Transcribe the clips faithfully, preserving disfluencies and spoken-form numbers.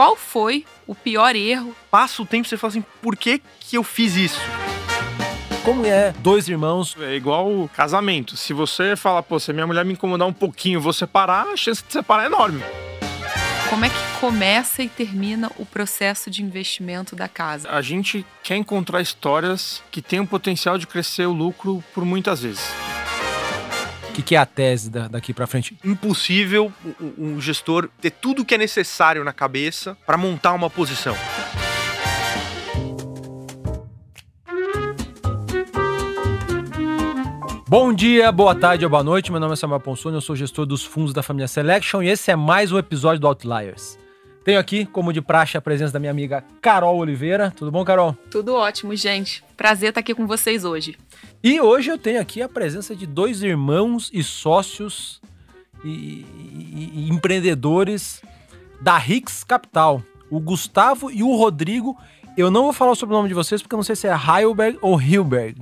qual foi o pior erro? Passa o tempo e você fala assim, por que que eu fiz isso? Como é dois irmãos? É igual casamento. Se você fala, pô, se a minha mulher me incomodar um pouquinho, vou separar, a chance de separar é enorme. Como é que começa e termina o processo de investimento da casa? A gente quer encontrar histórias que têm o potencial de crescer o lucro por muitas vezes. O que, que é a tese da, daqui para frente? Impossível o, o gestor ter tudo o que é necessário na cabeça para montar uma posição. Bom dia, boa tarde ou boa noite, meu nome é Samuel Ponsoni, eu sou gestor dos fundos da família Selection e esse é mais um episódio do Outliers. Tenho aqui, como de praxe, a presença da minha amiga Carol Oliveira. Tudo bom, Carol? Tudo ótimo, gente. Prazer estar aqui com vocês hoje. E hoje eu tenho aqui a presença de dois irmãos e sócios e, e, e empreendedores da H I X Capital, o Gustavo e o Rodrigo. Eu não vou falar o sobrenome de vocês porque eu não sei se é Heilberg ou Heilberg.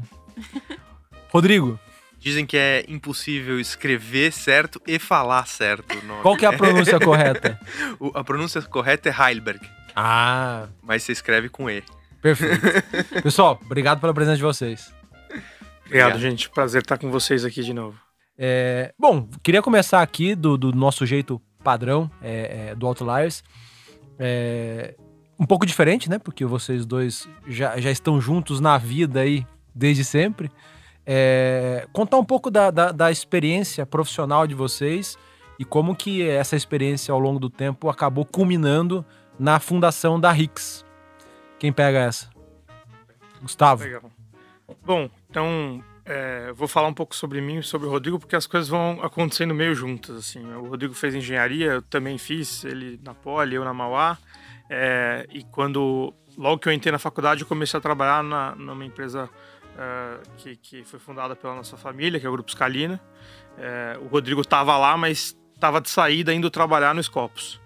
Rodrigo. Dizem que é impossível escrever certo e falar certo o nome. Qual que é a pronúncia correta? O, a pronúncia correta é Heilberg. Ah. Mas você escreve com E. Perfeito. Pessoal, obrigado pela presença de vocês. Obrigado, obrigado, gente. Prazer estar com vocês aqui de novo. É, bom, queria começar aqui do, do nosso jeito padrão, é, é, do Outliers. É, um pouco diferente, né? Porque vocês dois já, já estão juntos na vida aí desde sempre. É, contar um pouco da, da, da experiência profissional de vocês e como que essa experiência ao longo do tempo acabou culminando na fundação da H I X. Quem pega essa? Gustavo. Legal. Bom, então é, vou falar um pouco sobre mim e sobre o Rodrigo, porque as coisas vão acontecendo meio juntas. Assim. O Rodrigo fez engenharia, eu também fiz, ele na Poli, eu na Mauá. É, e quando, logo que eu entrei na faculdade, eu comecei a trabalhar na, numa empresa... Uh, que, que foi fundada pela nossa família, que é o Grupo Scalina. Uh, o Rodrigo estava lá, mas estava de saída indo trabalhar no Scopus.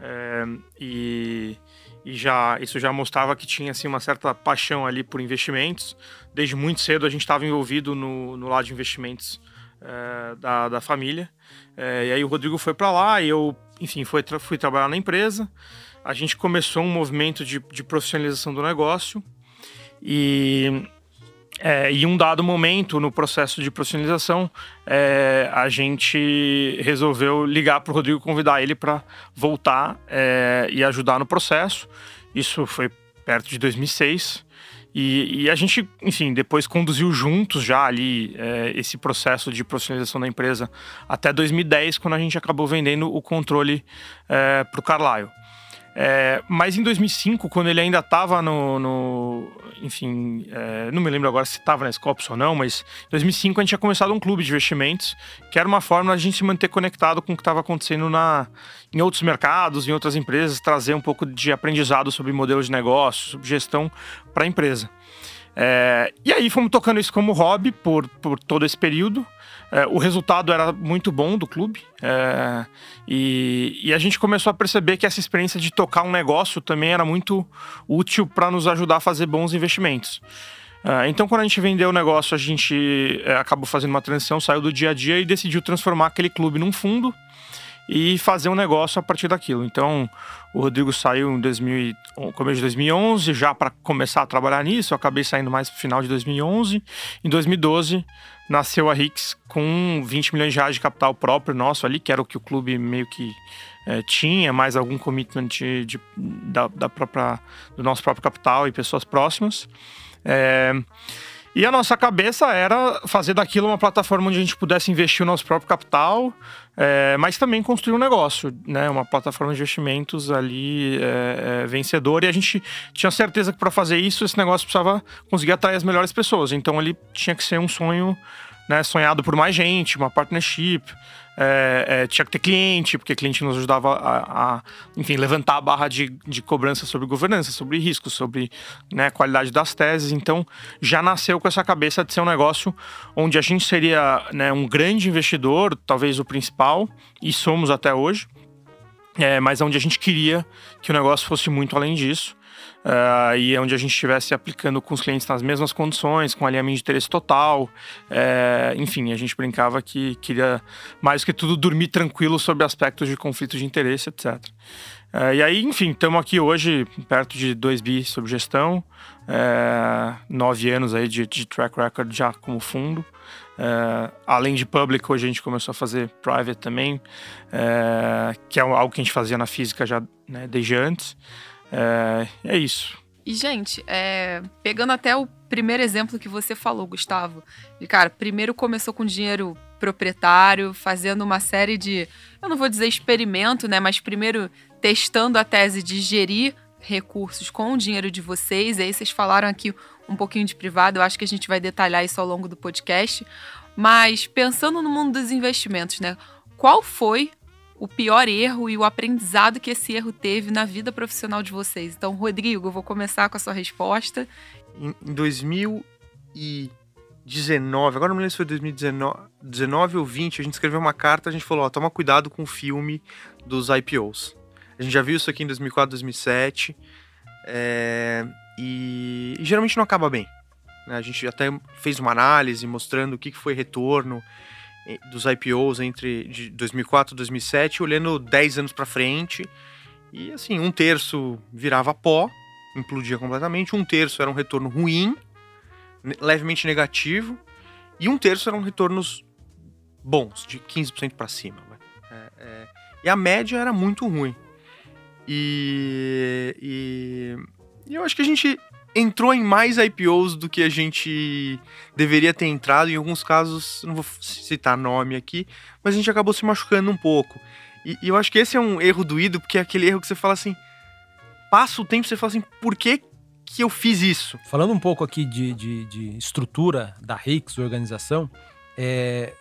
Uh, e e já, isso já mostrava que tinha assim, uma certa paixão ali por investimentos. Desde muito cedo a gente estava envolvido no, no lado de investimentos uh, da, da família. Uh, e aí o Rodrigo foi para lá e eu, enfim, foi tra- fui trabalhar na empresa. A gente começou um movimento de, de profissionalização do negócio e... É, e em um dado momento, no processo de profissionalização, é, a gente resolveu ligar para o Rodrigo, convidar ele para voltar é, e ajudar no processo. Isso foi perto de dois mil e seis. E, e a gente, enfim, depois conduziu juntos já ali é, esse processo de profissionalização da empresa até dois mil e dez, quando a gente acabou vendendo o controle é, para o Carlyle. É, mas em dois mil e cinco, quando ele ainda estava no, no... Enfim, é, não me lembro agora se estava na Scopus ou não, mas em dois mil e cinco a gente tinha começado um clube de investimentos, que era uma forma de a gente se manter conectado com o que estava acontecendo na, em outros mercados, em outras empresas, trazer um pouco de aprendizado sobre modelos de negócio, sobre gestão para a empresa. É, e aí fomos tocando isso como hobby por, por todo esse período. É, o resultado era muito bom do clube é, e, e a gente começou a perceber que essa experiência de tocar um negócio também era muito útil para nos ajudar a fazer bons investimentos. É, então, quando a gente vendeu o negócio, a gente é, acabou fazendo uma transição, saiu do dia a dia e decidiu transformar aquele clube num fundo e fazer um negócio a partir daquilo. Então, o Rodrigo saiu em dois mil, começo de dois mil e onze, já para começar a trabalhar nisso. Eu acabei saindo mais pro final de dois mil e onze. Em dois mil e doze, nasceu a H I X com vinte milhões de reais de capital próprio nosso ali, que era o que o clube meio que é, tinha, mais algum commitment de, de, da, da própria, do nosso próprio capital e pessoas próximas. É... E a nossa cabeça era fazer daquilo uma plataforma onde a gente pudesse investir o nosso próprio capital, é, mas também construir um negócio, né? Uma plataforma de investimentos ali é, é, vencedora. E a gente tinha certeza que para fazer isso, esse negócio precisava conseguir atrair as melhores pessoas. Então ele tinha que ser um sonho, né, sonhado por mais gente, uma partnership. É, é, tinha que ter cliente, porque cliente nos ajudava a, a enfim, levantar a barra de, de cobrança sobre governança, sobre riscos, sobre, né, qualidade das teses. Então já nasceu com essa cabeça de ser um negócio onde a gente seria, né, um grande investidor, talvez o principal, e somos até hoje, é, mas onde a gente queria que o negócio fosse muito além disso. uh, e onde a gente estivesse aplicando com os clientes nas mesmas condições, com alinhamento de interesse total, uh, enfim, a gente brincava que queria mais que tudo dormir tranquilo sobre aspectos de conflito de interesse, etcétera. Uh, e aí, enfim, estamos aqui hoje perto de dois bi sob gestão, uh, nove anos aí de, de track record já como fundo. Uh, além de public, hoje a gente começou a fazer private também, uh, que é algo que a gente fazia na física já, né, desde antes. Uh, é isso. E, gente, é, pegando até o primeiro exemplo que você falou, Gustavo, de, cara, primeiro começou com dinheiro proprietário, fazendo uma série de, eu não vou dizer experimento, né, mas primeiro testando a tese de gerir recursos com o dinheiro de vocês. E aí vocês falaram aqui um pouquinho de privado, eu acho que a gente vai detalhar isso ao longo do podcast, mas pensando no mundo dos investimentos, né? Qual foi o pior erro e o aprendizado que esse erro teve na vida profissional de vocês? Então, Rodrigo, eu vou começar com a sua resposta. Em dois mil e dezenove, agora não me lembro se foi dois mil e dezenove ou vinte, a gente escreveu uma carta, a gente falou, ó, toma cuidado com o filme dos I P Os. A gente já viu isso aqui em dois mil e quatro, dois mil e sete, é... E, e geralmente não acaba bem, né? A gente até fez uma análise mostrando o que foi retorno dos I P Os entre de dois mil e quatro e dois mil e sete, olhando dez anos para frente. E assim, um terço virava pó, implodia completamente. Um terço era um retorno ruim, levemente negativo. E um terço eram retornos bons, de quinze por cento para cima. É, é, e a média era muito ruim. E... e... E eu acho que a gente entrou em mais I P Os do que a gente deveria ter entrado. Em alguns casos, não vou citar nome aqui, mas a gente acabou se machucando um pouco. E, e eu acho que esse é um erro doído, porque é aquele erro que você fala assim... Passa o tempo e você fala assim, por que que eu fiz isso? Falando um pouco aqui de, de, de estrutura da H I X, organização, é,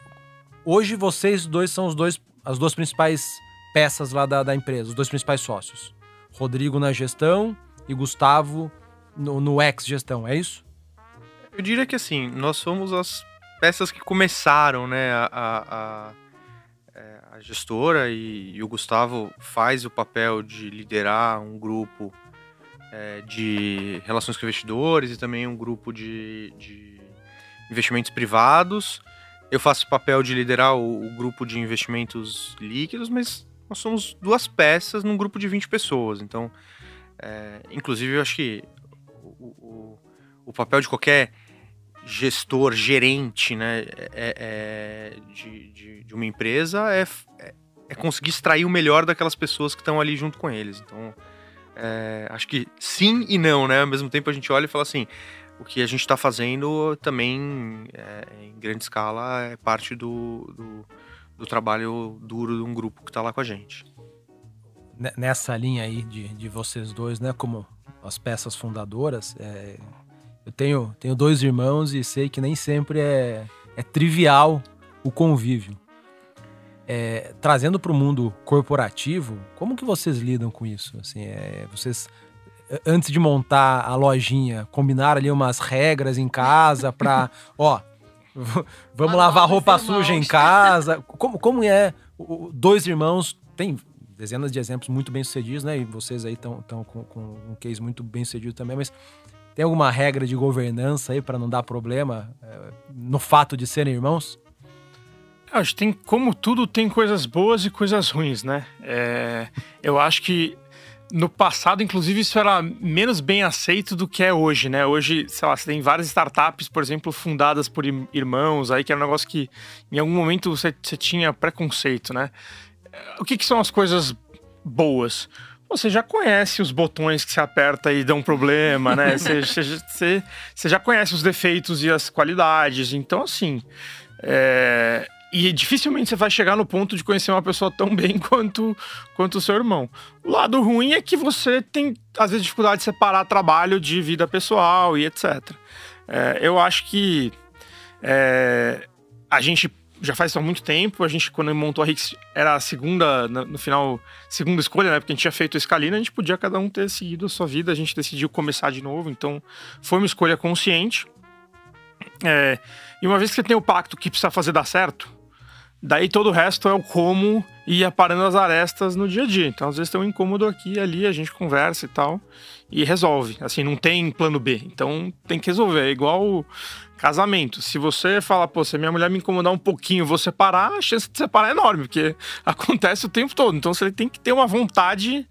hoje vocês dois são os dois, as duas principais peças lá da, da empresa, os dois principais sócios. Rodrigo na gestão... e Gustavo no, no ex-gestão, é isso? Eu diria que assim, nós somos as peças que começaram, né, a, a, a, a gestora, e, e o Gustavo faz o papel de liderar um grupo é, de relações com investidores e também um grupo de, de investimentos privados. Eu faço o papel de liderar o, o grupo de investimentos líquidos, mas nós somos duas peças num grupo de vinte pessoas, então... É, inclusive, eu acho que o, o, o papel de qualquer gestor, gerente, né, é, é, de, de, de uma empresa é, é conseguir extrair o melhor daquelas pessoas que estão ali junto com eles. Então, é, acho que sim e não, né? Ao mesmo tempo a gente olha e fala assim, o que a gente está fazendo também, é, em grande escala, é parte do, do, do trabalho duro de um grupo que está lá com a gente. Nessa linha aí de, de vocês dois, né, como as peças fundadoras, é, eu tenho, tenho dois irmãos e sei que nem sempre é, é trivial o convívio. É, trazendo para o mundo corporativo, como que vocês lidam com isso? Assim, é, vocês, antes de montar a lojinha, combinaram ali umas regras em casa para, ó, vamos lavar roupa suja em casa. Como, como é, dois irmãos, tem... dezenas de exemplos muito bem-sucedidos, né? E vocês aí estão com, com um case muito bem-sucedido também, mas tem alguma regra de governança aí para não dar problema é, no fato de serem irmãos? Eu acho que tem, como tudo, tem coisas boas e coisas ruins, né? É, eu acho que no passado, inclusive, isso era menos bem aceito do que é hoje, né? Hoje, sei lá, você tem várias startups, por exemplo, fundadas por irmãos aí, que era um negócio que em algum momento você, você tinha preconceito, né? O que, que são as coisas boas? Você já conhece os botões que você aperta e dão problema, né? Você, você, você já conhece os defeitos e as qualidades. Então, assim... É... E dificilmente você vai chegar no ponto de conhecer uma pessoa tão bem quanto, quanto o seu irmão. O lado ruim é que você tem, às vezes, dificuldade de separar trabalho de vida pessoal e etcétera. É, eu acho que... É... A gente... já faz isso há muito tempo, a gente quando montou a H I X era a segunda, no final, segunda escolha, né, porque a gente tinha feito a escalina, a gente podia cada um ter seguido a sua vida, a gente decidiu começar de novo, então foi uma escolha consciente. É, e uma vez que você tem o pacto que precisa fazer dar certo, Daí todo o resto é o como ir aparando as arestas no dia a dia. Então, às vezes tem um incômodo aqui e ali, a gente conversa e tal, e resolve. Assim, não tem plano B. Então, tem que resolver. É igual casamento. Se você fala, pô, se a minha mulher me incomodar um pouquinho, vou separar, a chance de separar é enorme, porque acontece o tempo todo. Então, você tem que ter uma vontade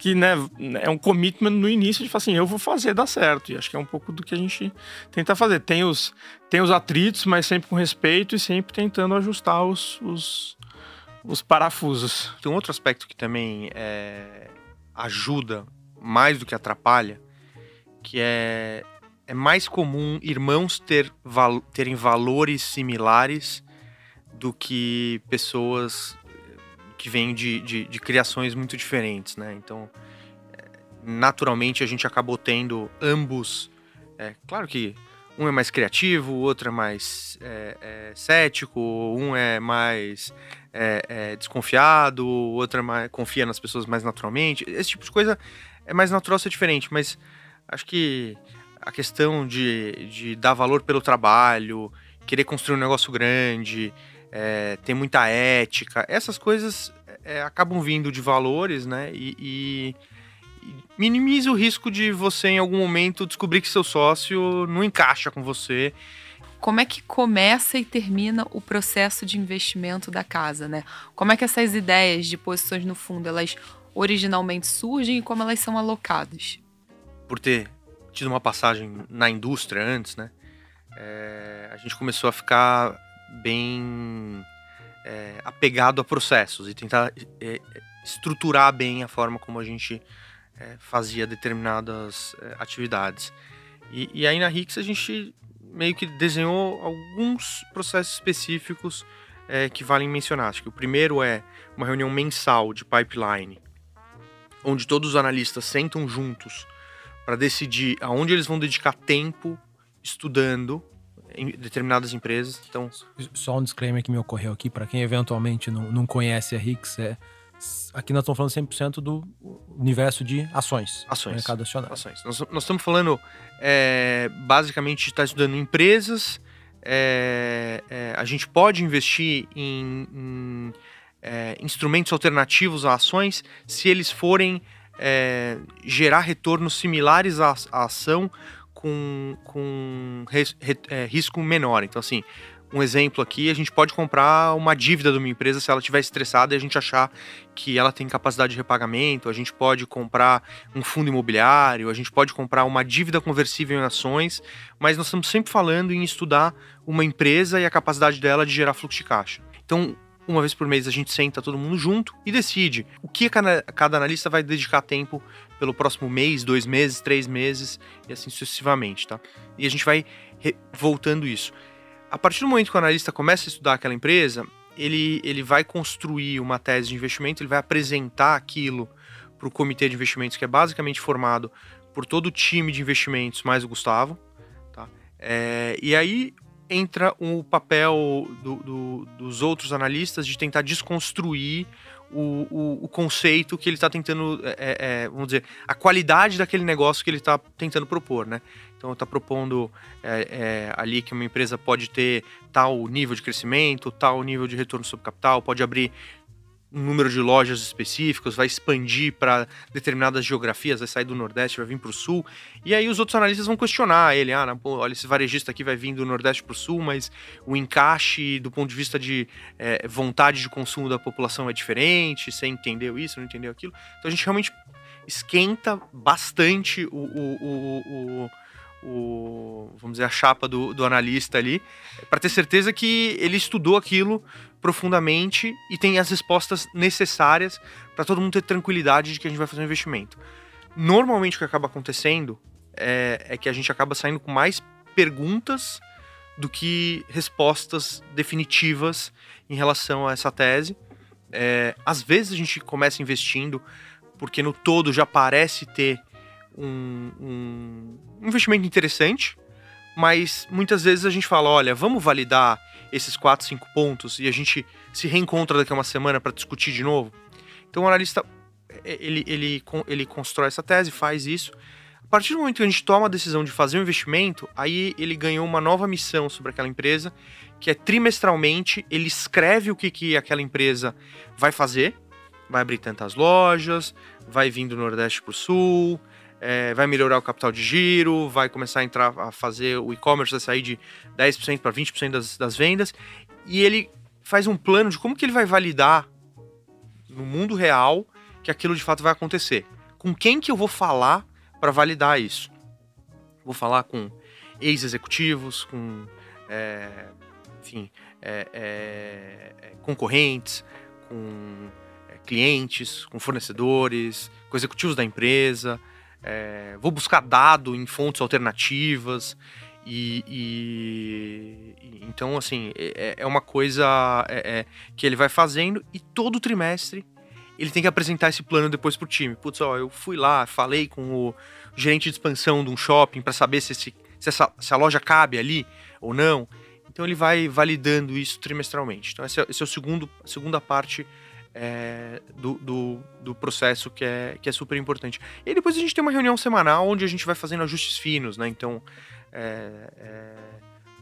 que, né, é um commitment no início de falar assim, eu vou fazer dar certo. E acho que é um pouco do que a gente tenta fazer. Tem os, tem os atritos, mas sempre com respeito e sempre tentando ajustar os, os, os parafusos. Tem um outro aspecto que também é, ajuda mais do que atrapalha, que é, é mais comum irmãos ter, val, terem valores similares do que pessoas que vem de, de, de criações muito diferentes, né? Então, naturalmente, a gente acabou tendo ambos... É, claro que um é mais criativo, o outro é mais é, é, cético, um é mais é, é, desconfiado, o outro é mais, confia nas pessoas mais naturalmente. Esse tipo de coisa é mais natural ser diferente, mas acho que a questão de, de dar valor pelo trabalho, querer construir um negócio grande... É, tem muita ética, essas coisas é, acabam vindo de valores, né? E, e, e minimiza o risco de você, em algum momento, descobrir que seu sócio não encaixa com você. Como é que começa e termina o processo de investimento da casa, né? Como é que essas ideias de posições no fundo, elas originalmente surgem e como elas são alocadas? Por ter tido uma passagem na indústria antes, né? É, a gente começou a ficar bem é, apegado a processos e tentar é, estruturar bem a forma como a gente é, fazia determinadas é, atividades. E, e aí na H I X a gente meio que desenhou alguns processos específicos é, que valem mencionar. Acho que o primeiro é uma reunião mensal de pipeline, onde todos os analistas sentam juntos para decidir aonde eles vão dedicar tempo estudando em determinadas empresas. Então, só um disclaimer que me ocorreu aqui, para quem eventualmente não, não conhece a H I X, é, aqui nós estamos falando cem por cento do universo de ações, ações mercado acionário. Ações. Nós, nós estamos falando, é, basicamente, está estudando empresas, é, é, a gente pode investir em, em é, instrumentos alternativos a ações, se eles forem é, gerar retornos similares à, à ação, com, com res, re, é, risco menor. Então, assim, um exemplo aqui, a gente pode comprar uma dívida de uma empresa se ela estiver estressada e a gente achar que ela tem capacidade de repagamento, a gente pode comprar um fundo imobiliário, a gente pode comprar uma dívida conversível em ações, mas nós estamos sempre falando em estudar uma empresa e a capacidade dela de gerar fluxo de caixa. Então, uma vez por mês a gente senta todo mundo junto e decide o que cada, cada analista vai dedicar tempo pelo próximo mês, dois meses, três meses e assim sucessivamente, tá? E a gente vai voltando isso. A partir do momento que o analista começa a estudar aquela empresa, ele, ele vai construir uma tese de investimento, ele vai apresentar aquilo para o comitê de investimentos, que é basicamente formado por todo o time de investimentos, mais o Gustavo, tá? É, e aí entra o papel do, do, dos outros analistas de tentar desconstruir O, o, o conceito que ele está tentando, é, é, vamos dizer, a qualidade daquele negócio que ele está tentando propor, né? Então, está propondo é, é, ali que uma empresa pode ter tal nível de crescimento, tal nível de retorno sobre capital, pode abrir um número de lojas específicas, vai expandir para determinadas geografias, vai sair do Nordeste, vai vir para o Sul, e aí os outros analistas vão questionar ele, ah, pô, olha, esse varejista aqui vai vir do Nordeste para o Sul, mas o encaixe do ponto de vista de é, vontade de consumo da população é diferente, você entendeu isso, não entendeu aquilo, então a gente realmente esquenta bastante o, o, o, o O, vamos dizer, a chapa do, do analista ali, para ter certeza que ele estudou aquilo profundamente e tem as respostas necessárias para todo mundo ter tranquilidade de que a gente vai fazer um investimento. Normalmente o que acaba acontecendo é, é que a gente acaba saindo com mais perguntas do que respostas definitivas em relação a essa tese. É, às vezes a gente começa investindo porque no todo já parece ter Um, um, um investimento interessante, mas muitas vezes a gente fala, olha, vamos validar esses quatro, cinco pontos e a gente se reencontra daqui a uma semana para discutir de novo. Então o analista ele, ele, ele constrói essa tese, faz isso. A partir do momento que a gente toma a decisão de fazer um investimento, aí ele ganhou uma nova missão sobre aquela empresa, que é trimestralmente, ele escreve o que, que aquela empresa vai fazer, vai abrir tantas lojas, vai vir do Nordeste para o Sul, é, vai melhorar o capital de giro, vai começar a entrar a fazer o e-commerce, vai sair de dez por cento para vinte por cento das, das vendas, e ele faz um plano de como que ele vai validar no mundo real que aquilo de fato vai acontecer. Com quem que eu vou falar para validar isso? Vou falar com ex-executivos, com é, enfim, é, é, concorrentes, com é, clientes, com fornecedores, com executivos da empresa. É, vou buscar dado em fontes alternativas. E, e, e então, assim, é, é uma coisa é, é, que ele vai fazendo, e todo trimestre ele tem que apresentar esse plano depois pro time. Putz, ó, eu fui lá, falei com o gerente de expansão de um shopping para saber se, esse, se, essa, se a loja cabe ali ou não. Então ele vai validando isso trimestralmente. Então esse é, esse é o segundo, a segunda parte é, do, do, do processo, que é, que é super importante. E aí depois a gente tem uma reunião semanal onde a gente vai fazendo ajustes finos, né? Então... É, é,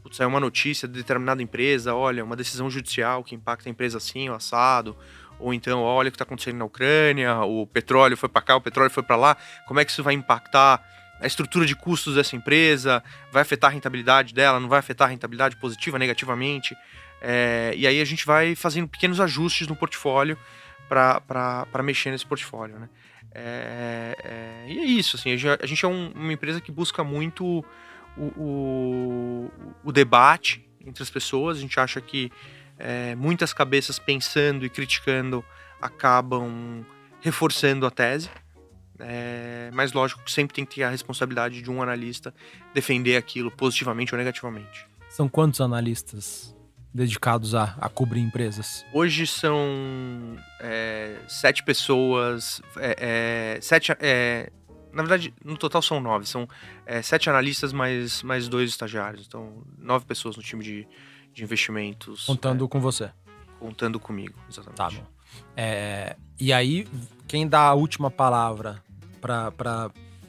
putz, saiu uma notícia de determinada empresa, olha, uma decisão judicial que impacta a empresa assim, o assado, ou então, olha o que está acontecendo na Ucrânia, o petróleo foi para cá, o petróleo foi para lá, como é que isso vai impactar a estrutura de custos dessa empresa, vai afetar a rentabilidade dela, não vai afetar a rentabilidade positiva, negativamente, é, e aí a gente vai fazendo pequenos ajustes no portfólio para mexer nesse portfólio, né? É, é, e é isso, assim, a gente é um, uma empresa que busca muito O, o, o debate entre as pessoas. A gente acha que é, muitas cabeças pensando e criticando acabam reforçando a tese, é, mas lógico que sempre tem que ter a responsabilidade de um analista defender aquilo positivamente ou negativamente. São quantos analistas dedicados a, a cobrir empresas? Hoje são é, sete pessoas, é, é, sete... É, na verdade, no total são nove. São é, sete analistas mais, mais dois estagiários. Então, nove pessoas no time de, de investimentos. Contando é, com você. Contando comigo, exatamente. Tá bom. É, e aí, quem dá a última palavra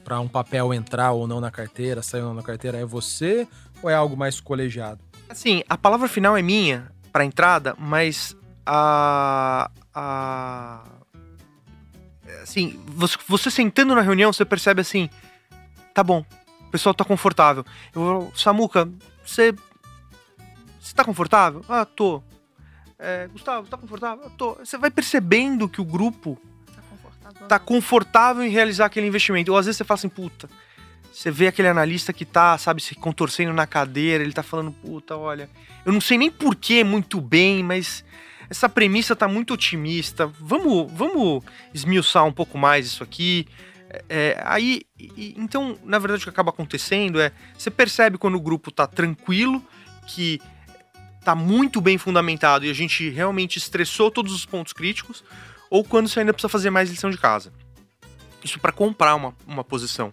para um papel entrar ou não na carteira, sair ou não na carteira, é você ou é algo mais colegiado? Assim, a palavra final é minha para entrada, mas a... a... assim, você sentando na reunião, você percebe assim, tá bom, o pessoal tá confortável. Eu falo, Samuca, você você tá confortável? Ah, tô. É, Gustavo, tá confortável? Ah, tô. Você vai percebendo que o grupo tá confortável, tá confortável em realizar aquele investimento. Ou às vezes você fala assim, puta, você vê aquele analista que tá, sabe, se contorcendo na cadeira, ele tá falando, puta, olha, eu não sei nem porquê muito bem, mas... essa premissa tá muito otimista, vamos, vamos esmiuçar um pouco mais isso aqui. É, aí, e, então, na verdade, o que acaba acontecendo é, você percebe quando o grupo tá tranquilo, que tá muito bem fundamentado e a gente realmente estressou todos os pontos críticos, ou quando você ainda precisa fazer mais lição de casa. Isso para comprar uma, uma posição.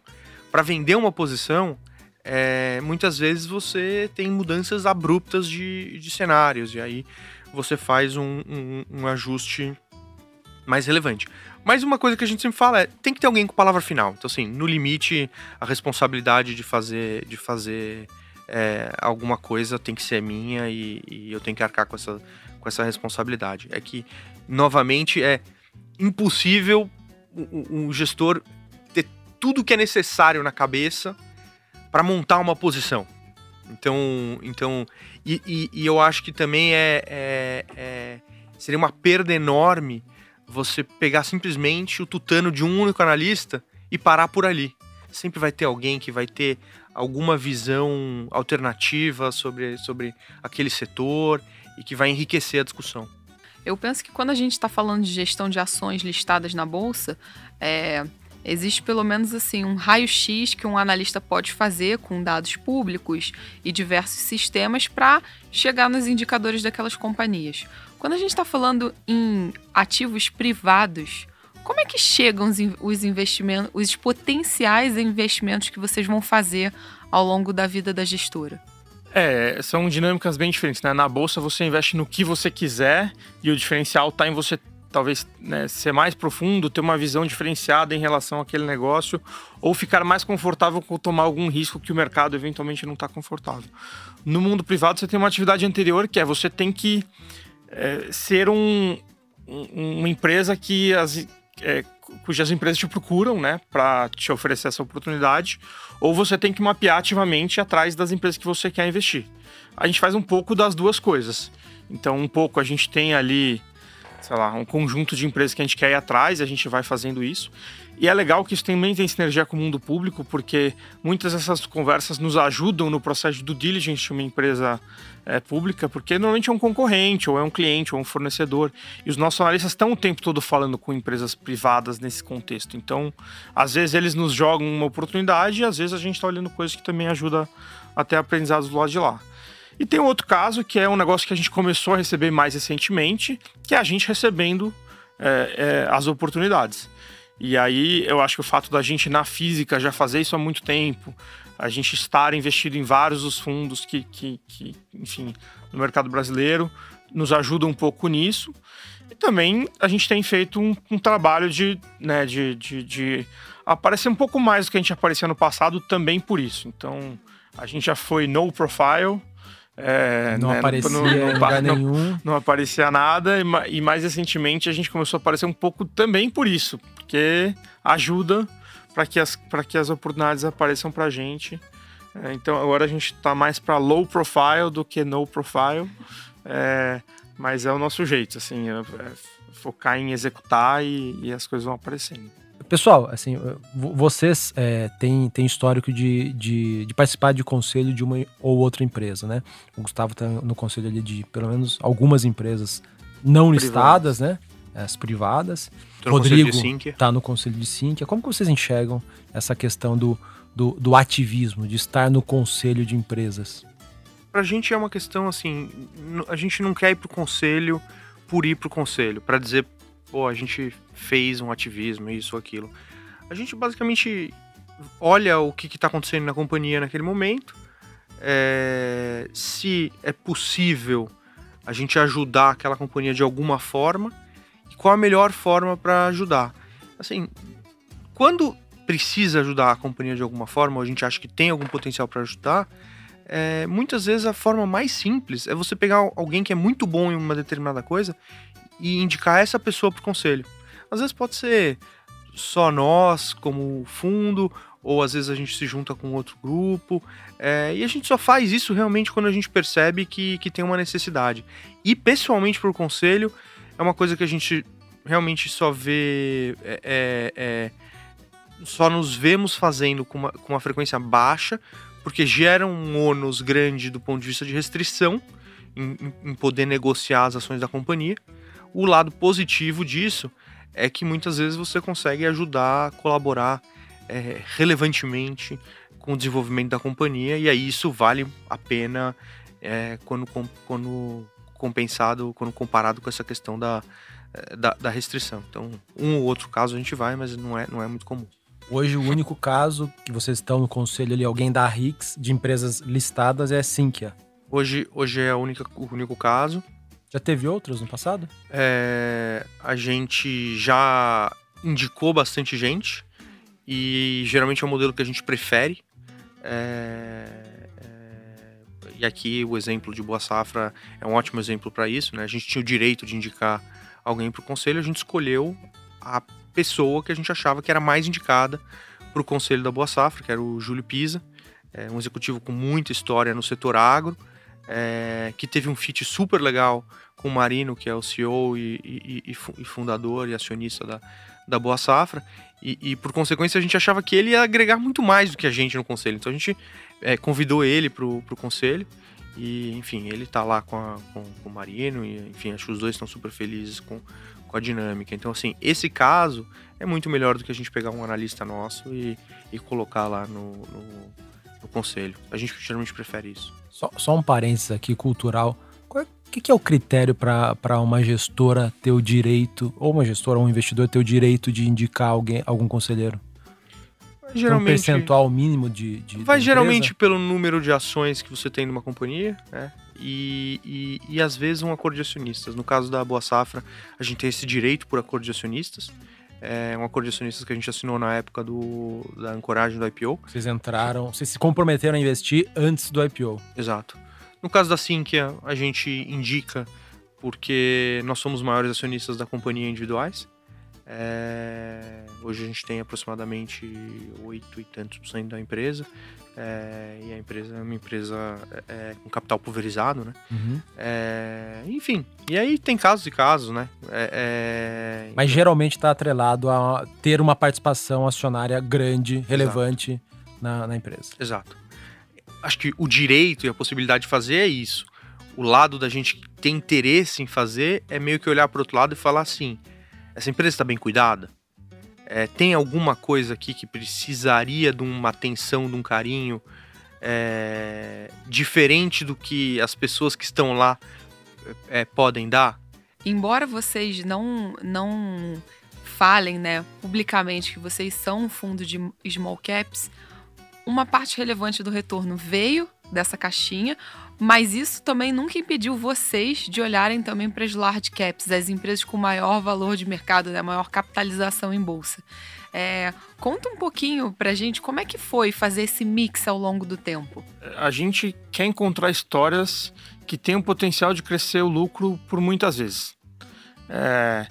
Para vender uma posição, é, muitas vezes você tem mudanças abruptas de, de cenários, e aí... você faz um, um, um ajuste mais relevante. Mas uma coisa que a gente sempre fala é, tem que ter alguém com palavra final. Então, assim, no limite, a responsabilidade de fazer, de fazer é, alguma coisa tem que ser minha, e, e eu tenho que arcar com essa, com essa responsabilidade. É que, novamente, é impossível o, o gestor ter tudo que é necessário na cabeça para montar uma posição. Então, então e, e, e eu acho que também é, é, é, seria uma perda enorme você pegar simplesmente o tutano de um único analista e parar por ali. Sempre vai ter alguém que vai ter alguma visão alternativa sobre, sobre aquele setor e que vai enriquecer a discussão. Eu penso que quando a gente está falando de gestão de ações listadas na Bolsa, é... existe pelo menos assim um raio-x que um analista pode fazer com dados públicos e diversos sistemas para chegar nos indicadores daquelas companhias. Quando a gente está falando em ativos privados, como é que chegam os investimentos, os potenciais investimentos que vocês vão fazer ao longo da vida da gestora? É, são dinâmicas bem diferentes, né? Na bolsa você investe no que você quiser e o diferencial está em você talvez, né, ser mais profundo, ter uma visão diferenciada em relação àquele negócio, ou ficar mais confortável com tomar algum risco que o mercado eventualmente não está confortável. No mundo privado, você tem uma atividade anterior, que é você tem que é, ser um, um, uma empresa que as, é, cujas empresas te procuram, né, para te oferecer essa oportunidade, ou você tem que mapear ativamente atrás das empresas que você quer investir. A gente faz um pouco das duas coisas. Então, um pouco a gente tem ali, sei lá, um conjunto de empresas que a gente quer ir atrás, a gente vai fazendo isso. E é legal que isso também tem sinergia com o mundo público, porque muitas dessas conversas nos ajudam no processo do diligence de uma empresa é, pública, porque normalmente é um concorrente, ou é um cliente, ou é um fornecedor. E os nossos analistas estão o tempo todo falando com empresas privadas nesse contexto. Então, às vezes eles nos jogam uma oportunidade e às vezes a gente está olhando coisas que também ajudam a ter aprendizados do lado de lá. E tem um outro caso, que é um negócio que a gente começou a receber mais recentemente, que é a gente recebendo é, é, as oportunidades. E aí, eu acho que o fato da gente, na física, já fazer isso há muito tempo, a gente estar investido em vários dos fundos que, que, que enfim, no mercado brasileiro, nos ajuda um pouco nisso. E também a gente tem feito um, um trabalho de, né, de, de, de aparecer um pouco mais do que a gente aparecia no passado, também por isso. Então, a gente já foi no profile, É, não, né? aparecia não, não, não, não, não aparecia nada, e mais recentemente a gente começou a aparecer um pouco também por isso, porque ajuda para que, que as oportunidades apareçam para a gente. É, então agora a gente está mais para low profile do que no profile, é, mas é o nosso jeito, assim, é, é focar em executar e, e as coisas vão aparecendo. Pessoal, assim, vocês é, têm, têm histórico de, de, de participar de conselho de uma ou outra empresa, né? O Gustavo está no conselho ali de, pelo menos, algumas empresas não privadas. listadas, né? As privadas. Tô Rodrigo está no conselho de Sinqia. Como que vocês enxergam essa questão do, do, do ativismo, de estar no conselho de empresas? Pra gente é uma questão, assim, a gente não quer ir pro conselho por ir pro conselho, para dizer... pô, a gente fez um ativismo, isso ou aquilo. A gente basicamente olha o que está acontecendo na companhia naquele momento, é, se é possível a gente ajudar aquela companhia de alguma forma, e qual a melhor forma para ajudar. Assim, quando precisa ajudar a companhia de alguma forma, ou a gente acha que tem algum potencial para ajudar, é, muitas vezes a forma mais simples é você pegar alguém que é muito bom em uma determinada coisa e indicar essa pessoa para o conselho. Às vezes pode ser só nós, como fundo, ou às vezes a gente se junta com outro grupo, é, e a gente só faz isso realmente quando a gente percebe que, que tem uma necessidade. E pessoalmente para o conselho, é uma coisa que a gente realmente só vê, é, é, só nos vemos fazendo com uma, com uma frequência baixa, porque gera um ônus grande do ponto de vista de restrição, em, em poder negociar as ações da companhia. O lado positivo disso é que muitas vezes você consegue ajudar, colaborar é, relevantemente com o desenvolvimento da companhia, e aí isso vale a pena é, quando, quando compensado, quando comparado com essa questão da, da, da restrição. Então, um ou outro caso a gente vai, mas não é, não é muito comum. Hoje o único caso que vocês estão no conselho ali, alguém da H I X, de empresas listadas, é a Sinqia. Hoje, hoje é a única, o único caso. Já teve outros no passado? É, a gente já indicou bastante gente, e geralmente é um modelo que a gente prefere. É, é, e aqui o exemplo de Boa Safra é um ótimo exemplo para isso, né? A gente tinha o direito de indicar alguém para o conselho, a gente escolheu a pessoa que a gente achava que era mais indicada para o conselho da Boa Safra, que era o Júlio Pisa, é, um executivo com muita história no setor agro. É, que teve um fit super legal com o Marino, que é o C E O e, e, e fundador e acionista da, da Boa Safra, e, e por consequência a gente achava que ele ia agregar muito mais do que a gente no conselho, então a gente é, convidou ele para o conselho, e enfim, ele está lá com, a, com, com o Marino, e enfim, acho que os dois estão super felizes com, com a dinâmica. Então, assim, esse caso é muito melhor do que a gente pegar um analista nosso e, e colocar lá no, no, no conselho. A gente geralmente prefere isso. Só, só um parênteses aqui, cultural. O é, que, que é o critério para uma gestora ter o direito, ou uma gestora ou um investidor ter o direito de indicar alguém, algum conselheiro? Geralmente, um percentual mínimo de, de Vai geralmente pelo número de ações que você tem numa companhia, né? e, e, e às vezes um acordo de acionistas. No caso da Boa Safra, a gente tem esse direito por acordo de acionistas. É um acordo de acionistas que a gente assinou na época do, da ancoragem do I P O. Vocês entraram, vocês se comprometeram a investir antes do I P O. Exato. No caso da Sinqia, a gente indica porque nós somos maiores acionistas da companhia individuais. É, hoje a gente tem aproximadamente oito e tantos por cento da empresa, é, e a empresa é uma empresa é, com capital pulverizado, né? Uhum. É, enfim, e aí tem casos e casos, né? É, é, Mas então, geralmente está atrelado a ter uma participação acionária grande, relevante na, na empresa. Exato. Acho que o direito e a possibilidade de fazer é isso. O lado da gente que tem interesse em fazer é meio que olhar para o outro lado e falar assim... Essa empresa está bem cuidada? É, tem alguma coisa aqui que precisaria de uma atenção, de um carinho, é, diferente do que as pessoas que estão lá é, podem dar? Embora vocês não, não falem, né, publicamente que vocês são um fundo de small caps, uma parte relevante do retorno veio dessa caixinha, mas isso também nunca impediu vocês de olharem também para as large caps, as empresas com maior valor de mercado, né? Maior capitalização em bolsa. É, conta um pouquinho para a gente como é que foi fazer esse mix ao longo do tempo. A gente quer encontrar histórias que têm o potencial de crescer o lucro por muitas vezes. É,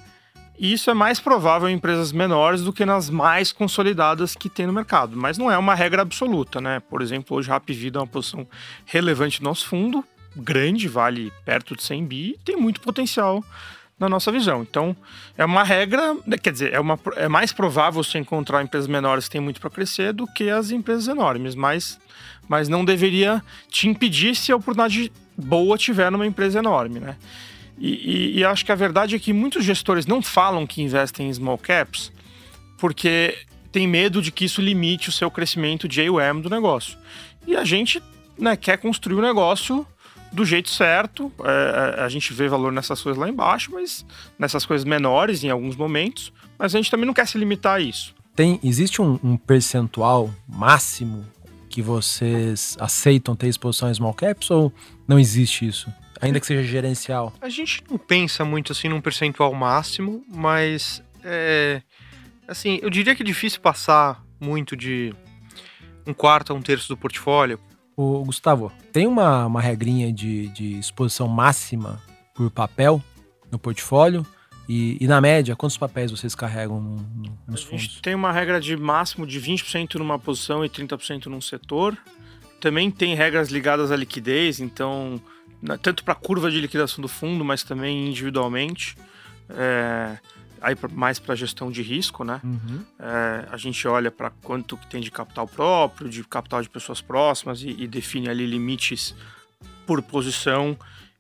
e isso é mais provável em empresas menores do que nas mais consolidadas que tem no mercado. Mas não é uma regra absoluta, né? Por exemplo, hoje a Hapvida é uma posição relevante no nosso fundo, grande, vale perto de cem bi, e tem muito potencial na nossa visão. Então, é uma regra, quer dizer, é, uma, é mais provável você encontrar empresas menores que têm muito para crescer do que as empresas enormes, mas, mas não deveria te impedir se a oportunidade boa tiver numa empresa enorme, né? E, e, e acho que a verdade é que muitos gestores não falam que investem em small caps porque tem medo de que isso limite o seu crescimento de A U M do negócio. E a gente, né, quer construir o negócio do jeito certo. É, a gente vê valor nessas coisas lá embaixo, mas nessas coisas menores em alguns momentos, mas a gente também não quer se limitar a isso. Tem, existe um, um percentual máximo que vocês aceitam ter exposição em small caps ou não existe isso? Ainda que seja gerencial. A gente não pensa muito, assim, num percentual máximo, mas, é, assim, eu diria que é difícil passar muito de um quarto a um terço do portfólio. Ô, Gustavo, tem uma, uma regrinha de, de exposição máxima por papel no portfólio? E, e, na média, quantos papéis vocês carregam no, no, nos fundos? A gente tem uma regra de máximo de vinte por cento numa posição e trinta por cento num setor. Também tem regras ligadas à liquidez, então... tanto para a curva de liquidação do fundo, mas também individualmente, é, aí mais para a gestão de risco, né? Uhum. É, a gente olha para quanto que tem de capital próprio, de capital de pessoas próximas e, e define ali limites por posição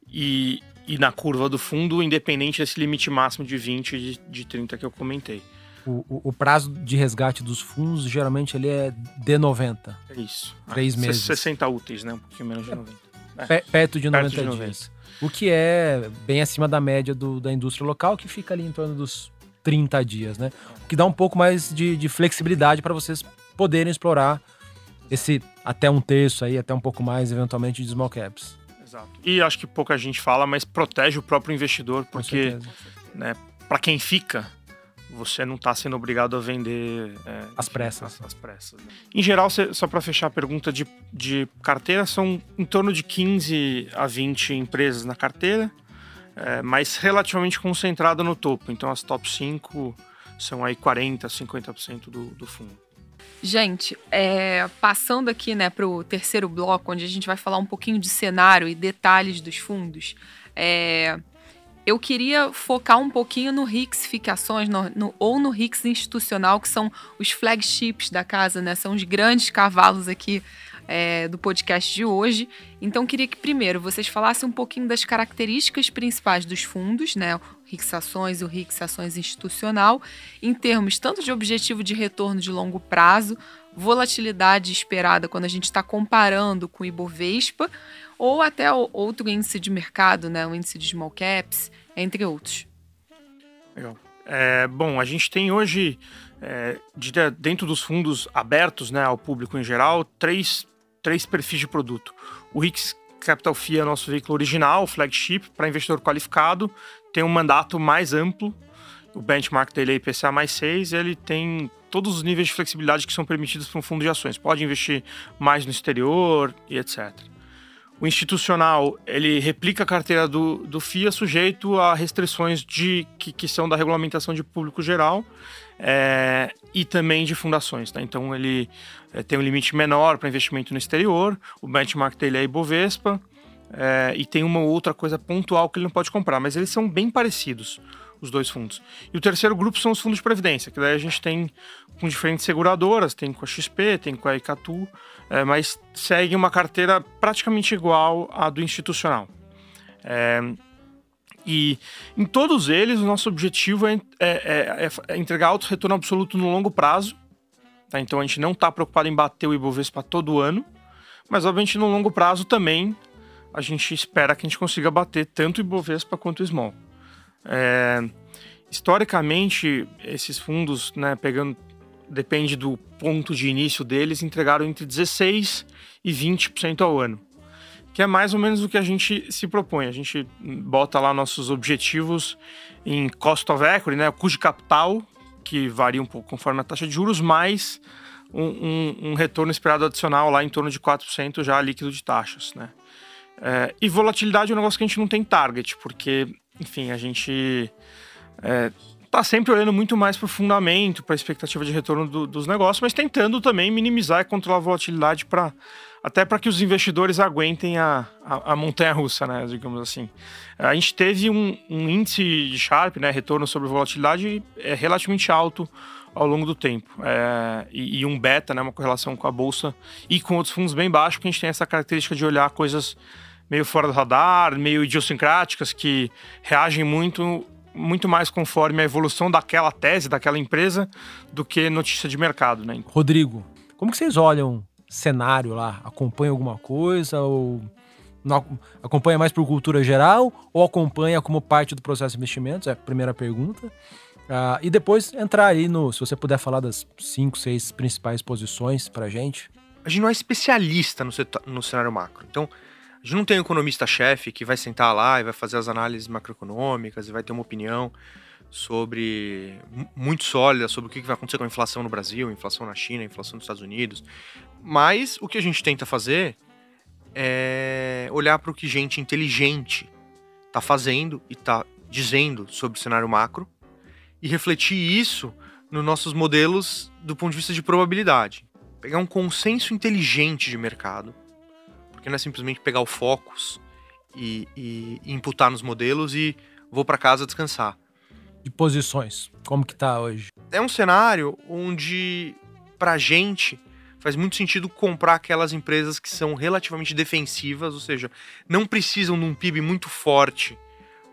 e, e na curva do fundo, independente desse limite máximo de vinte e de, de trinta que eu comentei. O, o, o prazo de resgate dos fundos, geralmente, ele é de noventa. É isso. Três ah, meses. sessenta úteis, né? Um pouquinho menos de noventa. É, perto de perto noventa de dias. noventa. O que é bem acima da média do, da indústria local, que fica ali em torno dos trinta dias, né? O que dá um pouco mais de, de flexibilidade para vocês poderem explorar esse até um terço aí, até um pouco mais, eventualmente, de small caps. Exato. E acho que pouca gente fala, mas protege o próprio investidor, porque, né, para quem fica, você não está sendo obrigado a vender... É, as pressas. As pressas, né? Em geral, só para fechar a pergunta de, de carteira, são em torno de quinze a vinte empresas na carteira, é, mas relativamente concentrada no topo. Então, as top cinco são aí quarenta, cinquenta por cento do, do fundo. Gente, é, passando aqui, né, para o terceiro bloco, onde a gente vai falar um pouquinho de cenário e detalhes dos fundos... É... Eu queria focar um pouquinho no H I X Ficações no, no, ou no H I X Institucional, que são os flagships da casa, né? São os grandes cavalos aqui é, do podcast de hoje. Então, queria que primeiro vocês falassem um pouquinho das características principais dos fundos, né? O H I X Ações e o H I X Ações Institucional, em termos tanto de objetivo de retorno de longo prazo, volatilidade esperada quando a gente está comparando com o Ibovespa, ou até outro índice de mercado, né? O índice de small caps, entre outros. Legal. É, bom, a gente tem hoje, é, de dentro dos fundos abertos, né, ao público em geral, três, três perfis de produto. O H I X Capital F I A é nosso veículo original, flagship, para investidor qualificado, tem um mandato mais amplo, o benchmark dele é I P C A mais seis, ele tem todos os níveis de flexibilidade que são permitidos para um fundo de ações, pode investir mais no exterior e et cetera. O institucional, ele replica a carteira do, do F I A sujeito a restrições de, que, que são da regulamentação de público geral é, e também de fundações. Tá? Então, ele é, tem um limite menor para investimento no exterior, o benchmark dele é Ibovespa é, e tem uma outra coisa pontual que ele não pode comprar, mas eles são bem parecidos, os dois fundos. E o terceiro grupo são os fundos de previdência, que daí a gente tem com diferentes seguradoras, tem com a X P, tem com a Icatu, é, mas segue uma carteira praticamente igual à do institucional. É, e em todos eles, o nosso objetivo é, é, é, é entregar alto retorno absoluto no longo prazo, tá? Então a gente não está preocupado em bater o Ibovespa todo ano, mas obviamente no longo prazo também a gente espera que a gente consiga bater tanto o Ibovespa quanto o Small. É, historicamente, esses fundos, né, pegando, depende do ponto de início deles, entregaram entre dezesseis por cento e vinte por cento ao ano, que é mais ou menos o que a gente se propõe. A gente bota lá nossos objetivos em cost of equity, né, o custo de capital, que varia um pouco conforme a taxa de juros, mais um, um, um retorno esperado adicional lá em torno de quatro por cento já líquido de taxas, né? É, e volatilidade é um negócio que a gente não tem target, porque, enfim, a gente está é, sempre olhando muito mais para o fundamento, para a expectativa de retorno do, dos negócios, mas tentando também minimizar e controlar a volatilidade pra, até para que os investidores aguentem a, a, a montanha-russa, né, digamos assim. A gente teve um, um índice de Sharpe, né, retorno sobre volatilidade, é relativamente alto ao longo do tempo. É, e, e um beta, né, uma correlação com a Bolsa e com outros fundos bem baixo, porque a gente tem essa característica de olhar coisas meio fora do radar, meio idiosincráticas, que reagem muito, muito mais conforme a evolução daquela tese, daquela empresa, do que notícia de mercado, né? Rodrigo, como que vocês olham cenário lá? Acompanha alguma coisa? Ou não, acompanha mais por cultura geral? Ou acompanha como parte do processo de investimentos? É a primeira pergunta. Ah, e depois entrar aí no... Se você puder falar das cinco, seis principais posições pra gente. A gente não é especialista no, setor, no cenário macro. Então, a gente não tem um economista-chefe que vai sentar lá e vai fazer as análises macroeconômicas e vai ter uma opinião sobre muito sólida sobre o que vai acontecer com a inflação no Brasil, inflação na China, inflação nos Estados Unidos. Mas o que a gente tenta fazer é olhar para o que gente inteligente está fazendo e está dizendo sobre o cenário macro e refletir isso nos nossos modelos do ponto de vista de probabilidade. Pegar um consenso inteligente de mercado, porque não é simplesmente pegar o focus e, e, e imputar nos modelos e vou para casa descansar. De posições, como que tá hoje? É um cenário onde, pra gente, faz muito sentido comprar aquelas empresas que são relativamente defensivas, ou seja, não precisam de um P I B muito forte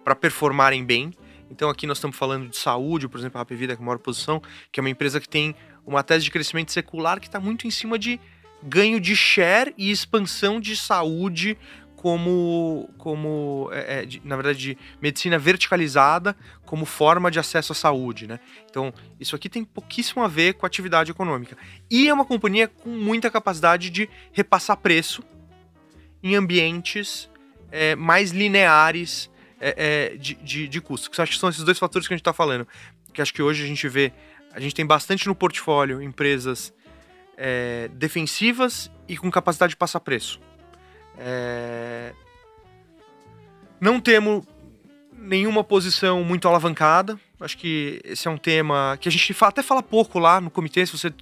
para performarem bem. Então aqui nós estamos falando de saúde, por exemplo, a Hapvida, que é a maior posição, que é uma empresa que tem uma tese de crescimento secular que está muito em cima de ganho de share e expansão de saúde como, como é, de, na verdade, de medicina verticalizada como forma de acesso à saúde, né? Então, isso aqui tem pouquíssimo a ver com a atividade econômica. E é uma companhia com muita capacidade de repassar preço em ambientes é, mais lineares é, é, de, de, de custo. Que acho que são esses dois fatores que a gente está falando. Que acho que hoje a gente vê, a gente tem bastante no portfólio empresas É, defensivas e com capacidade de passar preço. É... Não temos nenhuma posição muito alavancada. Acho que esse é um tema que a gente fala, até fala pouco lá no comitê. Se você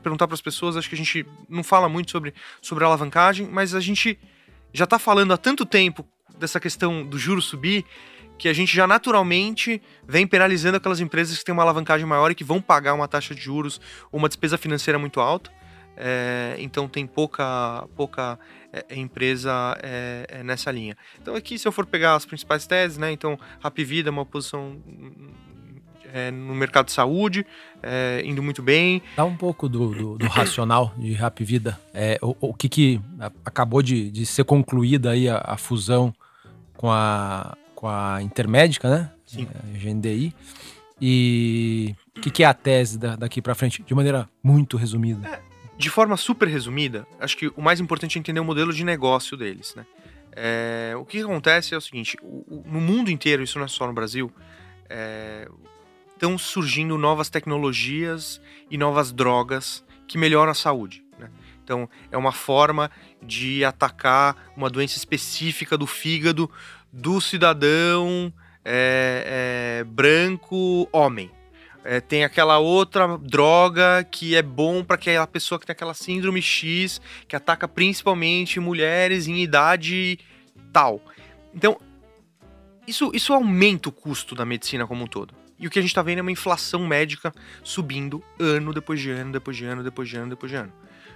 perguntar para as pessoas, acho que a gente não fala muito sobre, sobre alavancagem, mas a gente já está falando há tanto tempo dessa questão do juro subir que a gente já naturalmente vem penalizando aquelas empresas que têm uma alavancagem maior e que vão pagar uma taxa de juros ou uma despesa financeira muito alta. É, então tem pouca, pouca é, empresa é, é nessa linha. Então aqui, se eu for pegar as principais teses, né? Então, Hapvida é uma posição é, no mercado de saúde, é, indo muito bem. Dá um pouco do, do, do racional de Hapvida. É, o, o que, que acabou de, de ser concluída aí a, a fusão com a... com a Intermédica, né? Sim. É, G N D I. E o que, que é a tese da, daqui para frente? De maneira muito resumida. É, de forma super resumida, acho que o mais importante é entender o modelo de negócio deles, né? É, o que acontece é o seguinte, o, o, no mundo inteiro, isso não é só no Brasil, é, estão surgindo novas tecnologias e novas drogas que melhoram a saúde, né? Então, é uma forma de atacar uma doença específica do fígado do cidadão é, é, branco homem. É, tem aquela outra droga que é bom para aquela pessoa que tem aquela síndrome X, que ataca principalmente mulheres em idade tal. Então, isso, isso aumenta o custo da medicina como um todo. E o que a gente está vendo é uma inflação médica subindo ano depois de ano, depois de ano, depois de ano, depois de ano.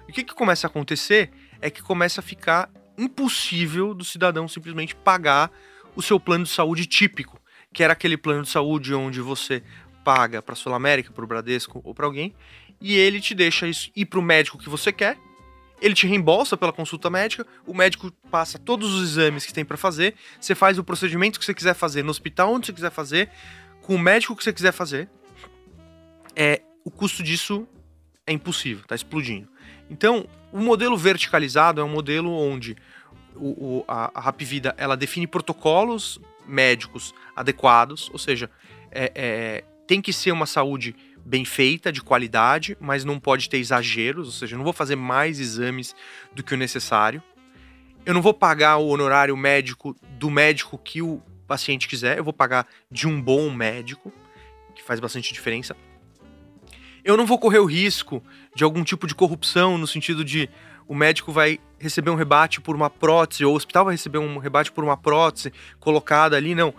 E o que, que começa a acontecer é que começa a ficar impossível do cidadão simplesmente pagar o seu plano de saúde típico, que era aquele plano de saúde onde você paga para a Sulamérica, para o Bradesco ou para alguém, e ele te deixa isso, ir para o médico que você quer, ele te reembolsa pela consulta médica, o médico passa todos os exames que tem para fazer, você faz o procedimento que você quiser fazer, no hospital onde você quiser fazer, com o médico que você quiser fazer, é, o custo disso é impossível, tá explodindo. Então, o modelo verticalizado é um modelo onde o, o, a, a Hapvida, ela define protocolos médicos adequados, ou seja, é, é, tem que ser uma saúde bem feita, de qualidade, mas não pode ter exageros, ou seja, eu não vou fazer mais exames do que o necessário, eu não vou pagar o honorário médico do médico que o paciente quiser, eu vou pagar de um bom médico, que faz bastante diferença. Eu não vou correr o risco de algum tipo de corrupção, no sentido de o médico vai receber um rebate por uma prótese, ou o hospital vai receber um rebate por uma prótese colocada ali, não.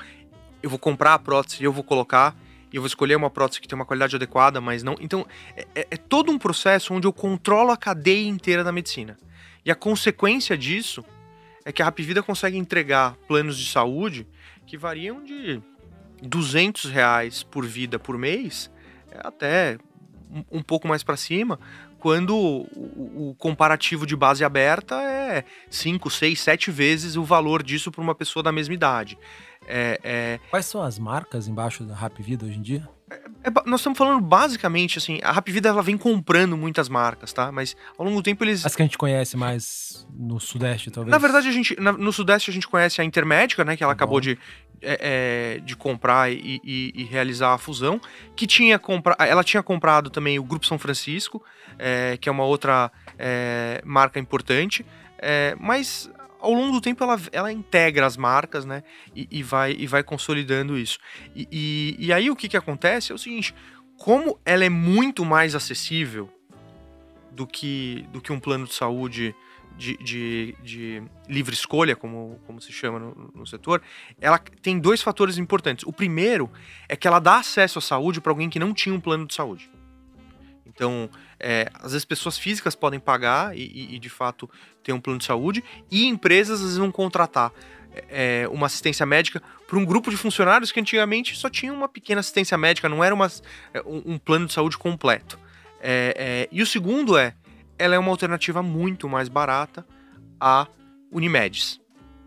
Eu vou comprar a prótese e eu vou colocar, e eu vou escolher uma prótese que tem uma qualidade adequada, mas não... Então, é, é todo um processo onde eu controlo a cadeia inteira da medicina. E a consequência disso é que a Hapvida consegue entregar planos de saúde que variam de duzentos reais por vida por mês até um pouco mais para cima, quando o comparativo de base aberta é cinco, seis, sete vezes o valor disso para uma pessoa da mesma idade. É, é... Quais são as marcas embaixo da Hapvida hoje em dia? É, é, nós estamos falando basicamente assim, a Hapvida ela vem comprando muitas marcas, tá? Mas ao longo do tempo eles... As que a gente conhece mais no Sudeste, talvez? Na verdade, a gente, na, no Sudeste a gente conhece a Intermédica, né? Que ela tá acabou de, é, é, de comprar e, e, e realizar a fusão. Que tinha compra... Ela tinha comprado também o Grupo São Francisco, é, que é uma outra é, marca importante. É, mas... Ao longo do tempo, ela, ela integra as marcas, né? E, e, vai, e vai consolidando isso. E, e, e aí, o que, que acontece é o seguinte. Como ela é muito mais acessível do que, do que um plano de saúde de, de, de livre escolha, como, como se chama no, no setor, ela tem dois fatores importantes. O primeiro é que ela dá acesso à saúde para alguém que não tinha um plano de saúde. Então, é, às vezes pessoas físicas podem pagar e, e, de fato, ter um plano de saúde, e empresas, às vezes, vão contratar é, uma assistência médica para um grupo de funcionários que, antigamente, só tinha uma pequena assistência médica, não era uma, um, um plano de saúde completo. É, é, e o segundo é, ela é uma alternativa muito mais barata à Unimed,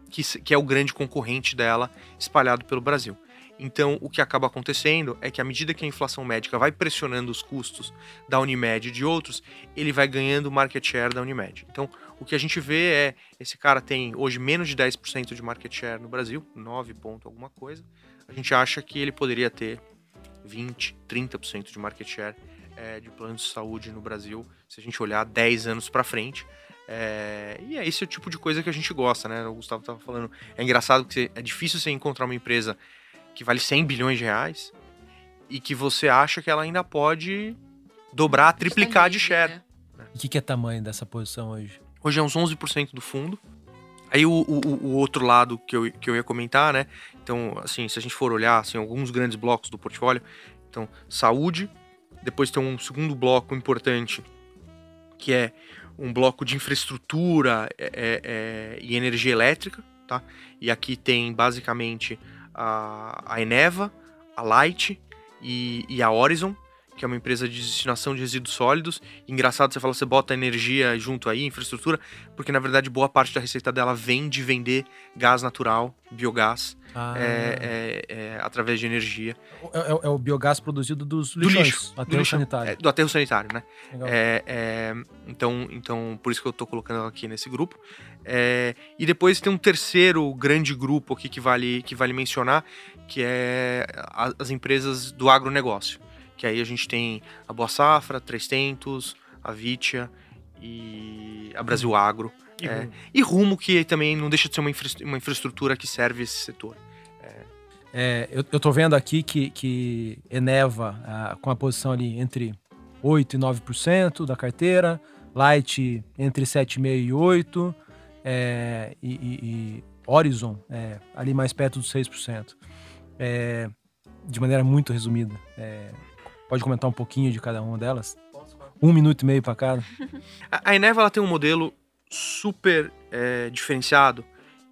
que, que é o grande concorrente dela espalhado pelo Brasil. Então, o que acaba acontecendo é que à medida que a inflação médica vai pressionando os custos da Unimed e de outros, ele vai ganhando market share da Unimed. Então, o que a gente vê é, esse cara tem hoje menos de dez por cento de market share no Brasil, nove ponto alguma coisa. A gente acha que ele poderia ter vinte, trinta por cento de market share é, de plano de saúde no Brasil, se a gente olhar dez anos para frente. É, e é esse o tipo de coisa que a gente gosta, né? O Gustavo estava falando, é engraçado porque é difícil você encontrar uma empresa que vale cem bilhões de reais, e que você acha que ela ainda pode dobrar, triplicar de share. O que, que é o tamanho dessa posição hoje? Hoje é uns onze por cento do fundo. Aí o, o, o outro lado que eu, que eu ia comentar, né? Então, assim, se a gente for olhar assim, alguns grandes blocos do portfólio, então, saúde, depois tem um segundo bloco importante, que é um bloco de infraestrutura é, é, e energia elétrica, tá? E aqui tem, basicamente... a Eneva, a Light e, e a Horizon, que é uma empresa de destinação de resíduos sólidos. Engraçado, você fala, você bota energia junto aí, infraestrutura, porque na verdade boa parte da receita dela vem de vender gás natural, biogás, ah. é, é, é, através de energia. É, é, é o biogás produzido dos lixões, do lixo, do aterro lixo, sanitário. É, do aterro sanitário, né? É, é, então, então, por isso que eu tô colocando ela aqui nesse grupo. É, e depois tem um terceiro grande grupo aqui que vale, que vale mencionar, que é a, as empresas do agronegócio, que aí a gente tem a Boa Safra, Três Tentos, a Vittia e a Brasil Agro. E, é, rumo. e Rumo, que também não deixa de ser uma, infra, uma infraestrutura que serve esse setor. É. É, eu, eu tô vendo aqui que, que Eneva, a, com a posição ali entre oito e nove por cento da carteira, Light entre sete vírgula cinco por cento e oito por cento, é, e, e, e Horizon é, ali mais perto dos seis por cento. É, de maneira muito resumida. É, pode comentar um pouquinho de cada uma delas? Posso, um minuto e meio para cada. A Eneva, ela tem um modelo super é, diferenciado,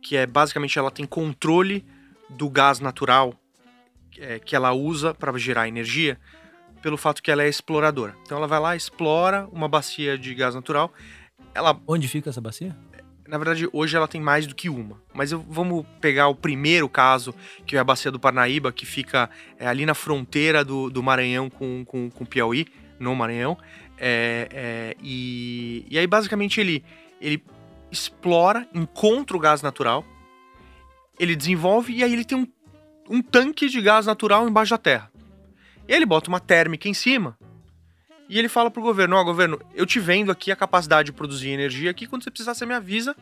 que é basicamente ela tem controle do gás natural é, que ela usa para gerar energia, pelo fato que ela é exploradora. Então ela vai lá, explora uma bacia de gás natural. Ela... Onde fica essa bacia? Na verdade, hoje ela tem mais do que uma. Mas eu, vamos pegar o primeiro caso, que é a Bacia do Parnaíba, que fica é, ali na fronteira do, do Maranhão com, com, com Piauí, no Maranhão. É, é, e, e aí, basicamente, ele, ele explora, encontra o gás natural, ele desenvolve, e aí ele tem um, um tanque de gás natural embaixo da terra. E ele bota uma térmica em cima, e ele fala pro governo: ó, oh, governo, eu te vendo aqui a capacidade de produzir energia aqui, quando você precisar você me avisa,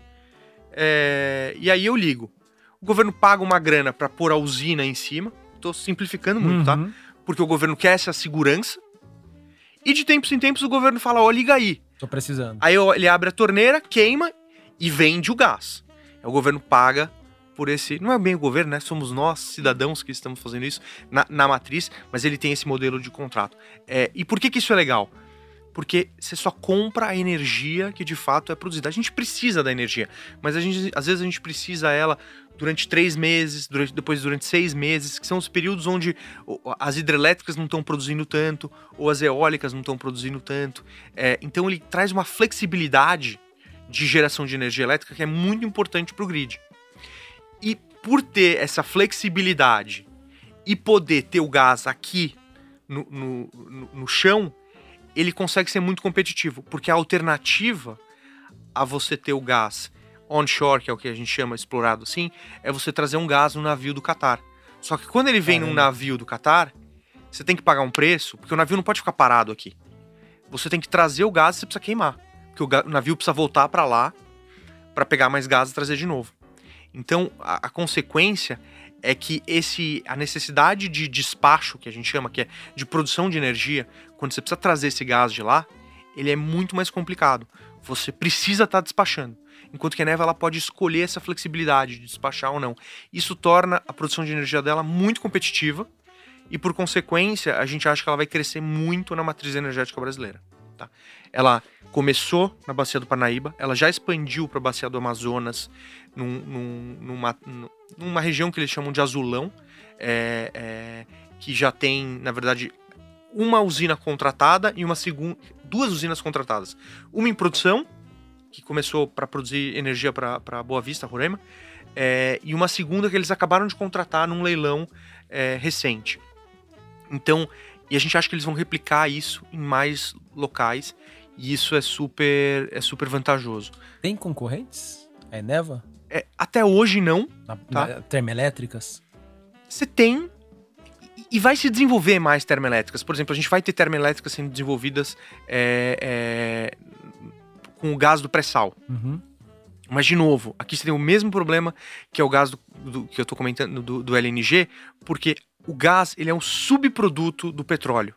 é... e aí eu ligo. O governo paga uma grana para pôr a usina em cima, tô simplificando muito, uhum. tá? Porque o governo quer essa segurança, e de tempos em tempos o governo fala: ó, oh, liga aí. Tô precisando. Aí ele abre a torneira, queima e vende o gás. Aí o governo paga por esse... Não é bem o governo, né? Somos nós, cidadãos, que estamos fazendo isso na, na matriz, mas ele tem esse modelo de contrato. É, e por que que isso é legal? Porque você só compra a energia que de fato é produzida. A gente precisa da energia, mas a gente, às vezes a gente precisa ela durante três meses, durante, depois durante seis meses, que são os períodos onde as hidrelétricas não estão produzindo tanto, ou as eólicas não estão produzindo tanto. É, então ele traz uma flexibilidade de geração de energia elétrica que é muito importante para o grid. E por ter essa flexibilidade e poder ter o gás aqui no, no, no, no chão, ele consegue ser muito competitivo, porque a alternativa a você ter o gás onshore, que é o que a gente chama explorado assim, é você trazer um gás no navio do Catar. Só que quando ele vem Caramba. num navio do Catar, você tem que pagar um preço, porque o navio não pode ficar parado aqui. Você tem que trazer o gás e você precisa queimar, porque o, gás, o navio precisa voltar para lá para pegar mais gás e trazer de novo. Então, a, a consequência é que esse, a necessidade de despacho, que a gente chama, que é de produção de energia, quando você precisa trazer esse gás de lá, ele é muito mais complicado. Você precisa estar despachando. Enquanto que a Eneva, ela pode escolher essa flexibilidade de despachar ou não. Isso torna a produção de energia dela muito competitiva e, por consequência, a gente acha que ela vai crescer muito na matriz energética brasileira. Tá? Ela começou na Bacia do Parnaíba, ela já expandiu para a Bacia do Amazonas, num, num, numa, numa região que eles chamam de Azulão, é, é, que já tem, na verdade, uma usina contratada e uma segunda, duas usinas contratadas. Uma em produção, que começou para produzir energia para Boa Vista, Roraima, é, e uma segunda que eles acabaram de contratar num leilão é, recente. Então, e a gente acha que eles vão replicar isso em mais locais. E isso é super, é super vantajoso. Tem concorrentes? A Eneva? É, até hoje não. Na, tá? na, termoelétricas? Você tem. E vai se desenvolver mais termoelétricas. Por exemplo, a gente vai ter termoelétricas sendo desenvolvidas é, é, com o gás do pré-sal. Uhum. Mas, de novo, aqui você tem o mesmo problema que é o gás do, do, que eu tô comentando do, do L N G, porque o gás ele é um subproduto do petróleo.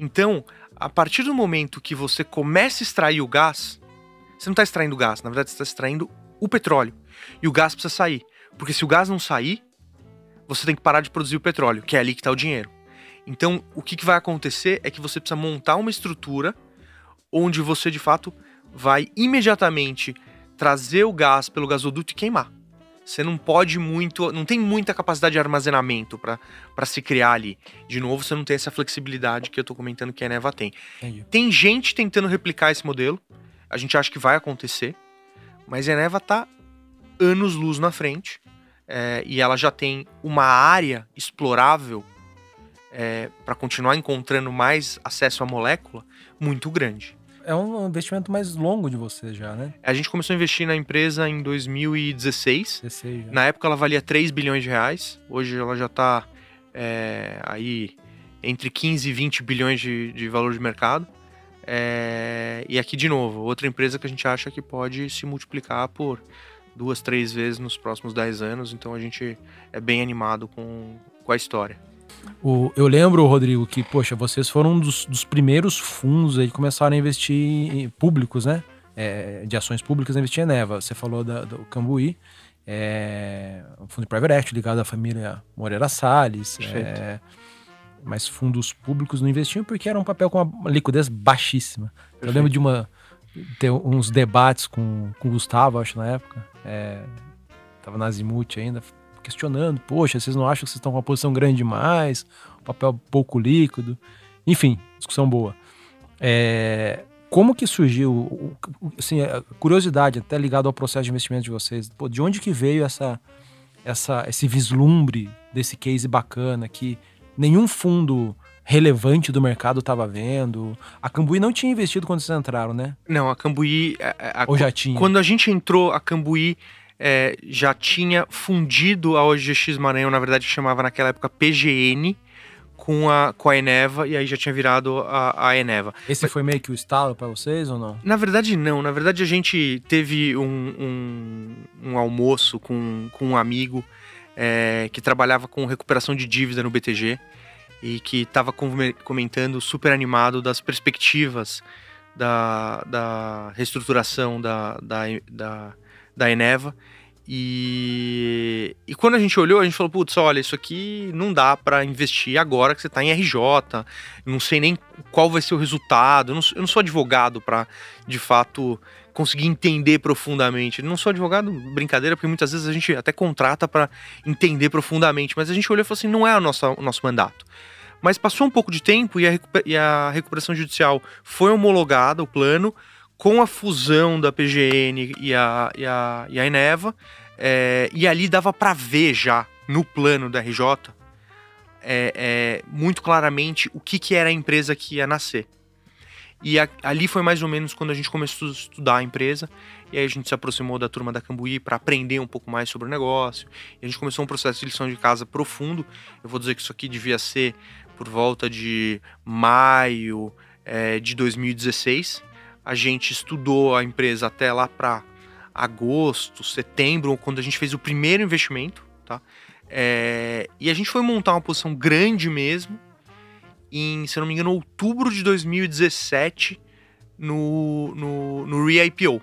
Então, a partir do momento que você começa a extrair o gás, você não está extraindo o gás, na verdade você está extraindo o petróleo. E o gás precisa sair, porque se o gás não sair, você tem que parar de produzir o petróleo, que é ali que está o dinheiro. Então, o que, que vai acontecer é que você precisa montar uma estrutura onde você, de fato, vai imediatamente trazer o gás pelo gasoduto e queimar. Você não pode muito, não tem muita capacidade de armazenamento para se criar ali. De novo, você não tem essa flexibilidade que eu tô comentando que a Eneva tem. Entendi. Tem gente tentando replicar esse modelo, a gente acha que vai acontecer, mas a Eneva tá anos-luz na frente é, e ela já tem uma área explorável é, para continuar encontrando mais acesso à molécula muito grande. é um investimento mais longo de você já, né? A gente começou a investir na empresa em dois mil e dezesseis. dezesseis já. Na época ela valia três bilhões de reais. Hoje ela já está é, aí entre quinze e vinte bilhões de, de valor de mercado. É, e aqui, de novo, outra empresa que a gente acha que pode se multiplicar por duas, três vezes nos próximos dez anos. Então a gente é bem animado com, com a história. O, eu lembro, Rodrigo, que, poxa, vocês foram um dos, dos primeiros fundos aí que começaram a investir em públicos, né? É, de ações públicas, a investir em Eneva. Você falou da, do Cambuí, é, um fundo de private equity ligado à família Moreira Salles. É, mas fundos públicos não investiam porque era um papel com uma liquidez baixíssima. Perfeito. Eu lembro de uma, ter uns debates com, com o Gustavo, acho, na época. É, tava na Azimut ainda, questionando, poxa, vocês não acham que vocês estão com uma posição grande demais, um papel pouco líquido, enfim, discussão boa. É, como que surgiu, assim, a curiosidade até ligado ao processo de investimento de vocês, pô, de onde que veio essa, essa, esse vislumbre desse case bacana que nenhum fundo relevante do mercado estava vendo? A Cambuí não tinha investido quando vocês entraram, né? Não, a Cambuí... A, a, Ou já tinha? Quando a gente entrou, a Cambuí... É, já tinha fundido a O G X Maranhão, na verdade chamava naquela época P G N, com a, com a Eneva, e aí já tinha virado a, a Eneva. Esse Mas, foi meio que o estalo para vocês ou não? Na verdade não, na verdade a gente teve um, um, um almoço com, com um amigo é, que trabalhava com recuperação de dívida no B T G e que estava comentando super animado das perspectivas da, da reestruturação da, da, da da Eneva, e, e quando a gente olhou, a gente falou, putz, olha, isso aqui não dá para investir agora que você está em R J, não sei nem qual vai ser o resultado, eu não, eu não sou advogado para, de fato, conseguir entender profundamente, eu não sou advogado, brincadeira, porque muitas vezes a gente até contrata para entender profundamente, mas a gente olhou e falou assim, não é o nosso, o nosso mandato. Mas passou um pouco de tempo e a, e a recuperação judicial foi homologada, o plano, com a fusão da P G N e a, e a, e a Eneva, é, e ali dava para ver já, no plano da R J, é, é, muito claramente o que, que era a empresa que ia nascer. E a, ali foi mais ou menos quando a gente começou a estudar a empresa, e aí a gente se aproximou da turma da Cambuí para aprender um pouco mais sobre o negócio, e a gente começou um processo de lição de casa profundo. Eu vou dizer que isso aqui devia ser por volta de maio é, de dois mil e dezesseis, a gente estudou a empresa até lá para agosto, setembro, quando a gente fez o primeiro investimento, tá? É, e a gente foi montar uma posição grande mesmo em, se eu não me engano, outubro de dois mil e dezessete no, no, no re-I P O.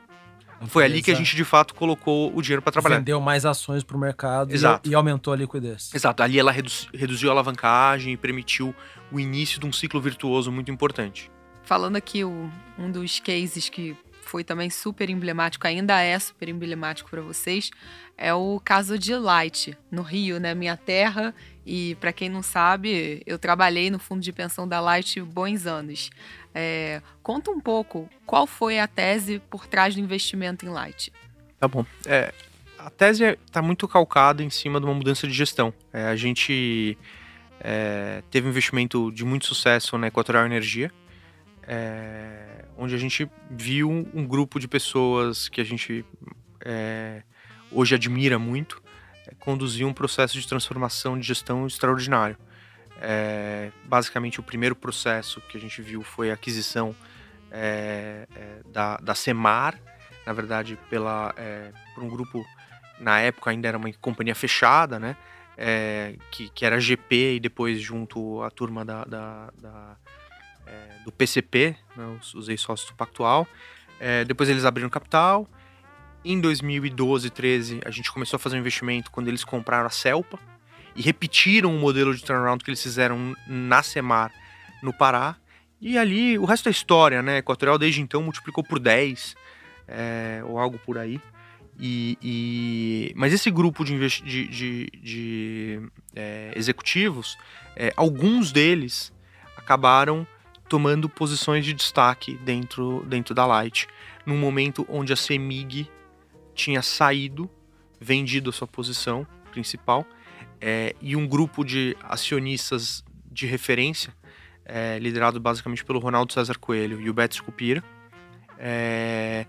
Foi ali que a gente, de fato, colocou o dinheiro para trabalhar. Vendeu mais ações para o mercado. Exato. E, e aumentou a liquidez. Exato. Ali ela reduzi, reduziu a alavancagem e permitiu o início de um ciclo virtuoso muito importante. Falando aqui, o, um dos cases que foi também super emblemático, ainda é super emblemático para vocês, é o caso de Light, no Rio, né? Minha terra. E para quem não sabe, eu trabalhei no fundo de pensão da Light bons anos. É, conta um pouco qual foi a tese por trás do investimento em Light. Tá bom. É, a tese está muito calcada em cima de uma mudança de gestão. É, a gente é, teve um investimento de muito sucesso na Equatorial Energia, É, onde a gente viu um grupo de pessoas que a gente é, hoje admira muito é, conduzir um processo de transformação de gestão extraordinário. É, basicamente, o primeiro processo que a gente viu foi a aquisição é, é, da, da CEMAR, na verdade, pela, é, por um grupo, na época ainda era uma companhia fechada, né, é, que, que era G P, e depois junto à turma da... da, da É, do P C P, né, os ex-sócios do Pactual. É, depois eles abriram capital. Em dois mil e doze, treze, a gente começou a fazer um investimento quando eles compraram a Celpa e repetiram o modelo de turnaround que eles fizeram na Cemar, no Pará. E ali, o resto é história, né? Equatorial, desde então, multiplicou por dez, é, ou algo por aí. E, e... Mas esse grupo de, investi- de, de, de é, executivos, é, alguns deles acabaram tomando posições de destaque dentro, dentro da Light, num momento onde a CEMIG tinha saído, vendido a sua posição principal, é, e um grupo de acionistas de referência, é, liderado basicamente pelo Ronaldo César Coelho e o Beto Scupira, é,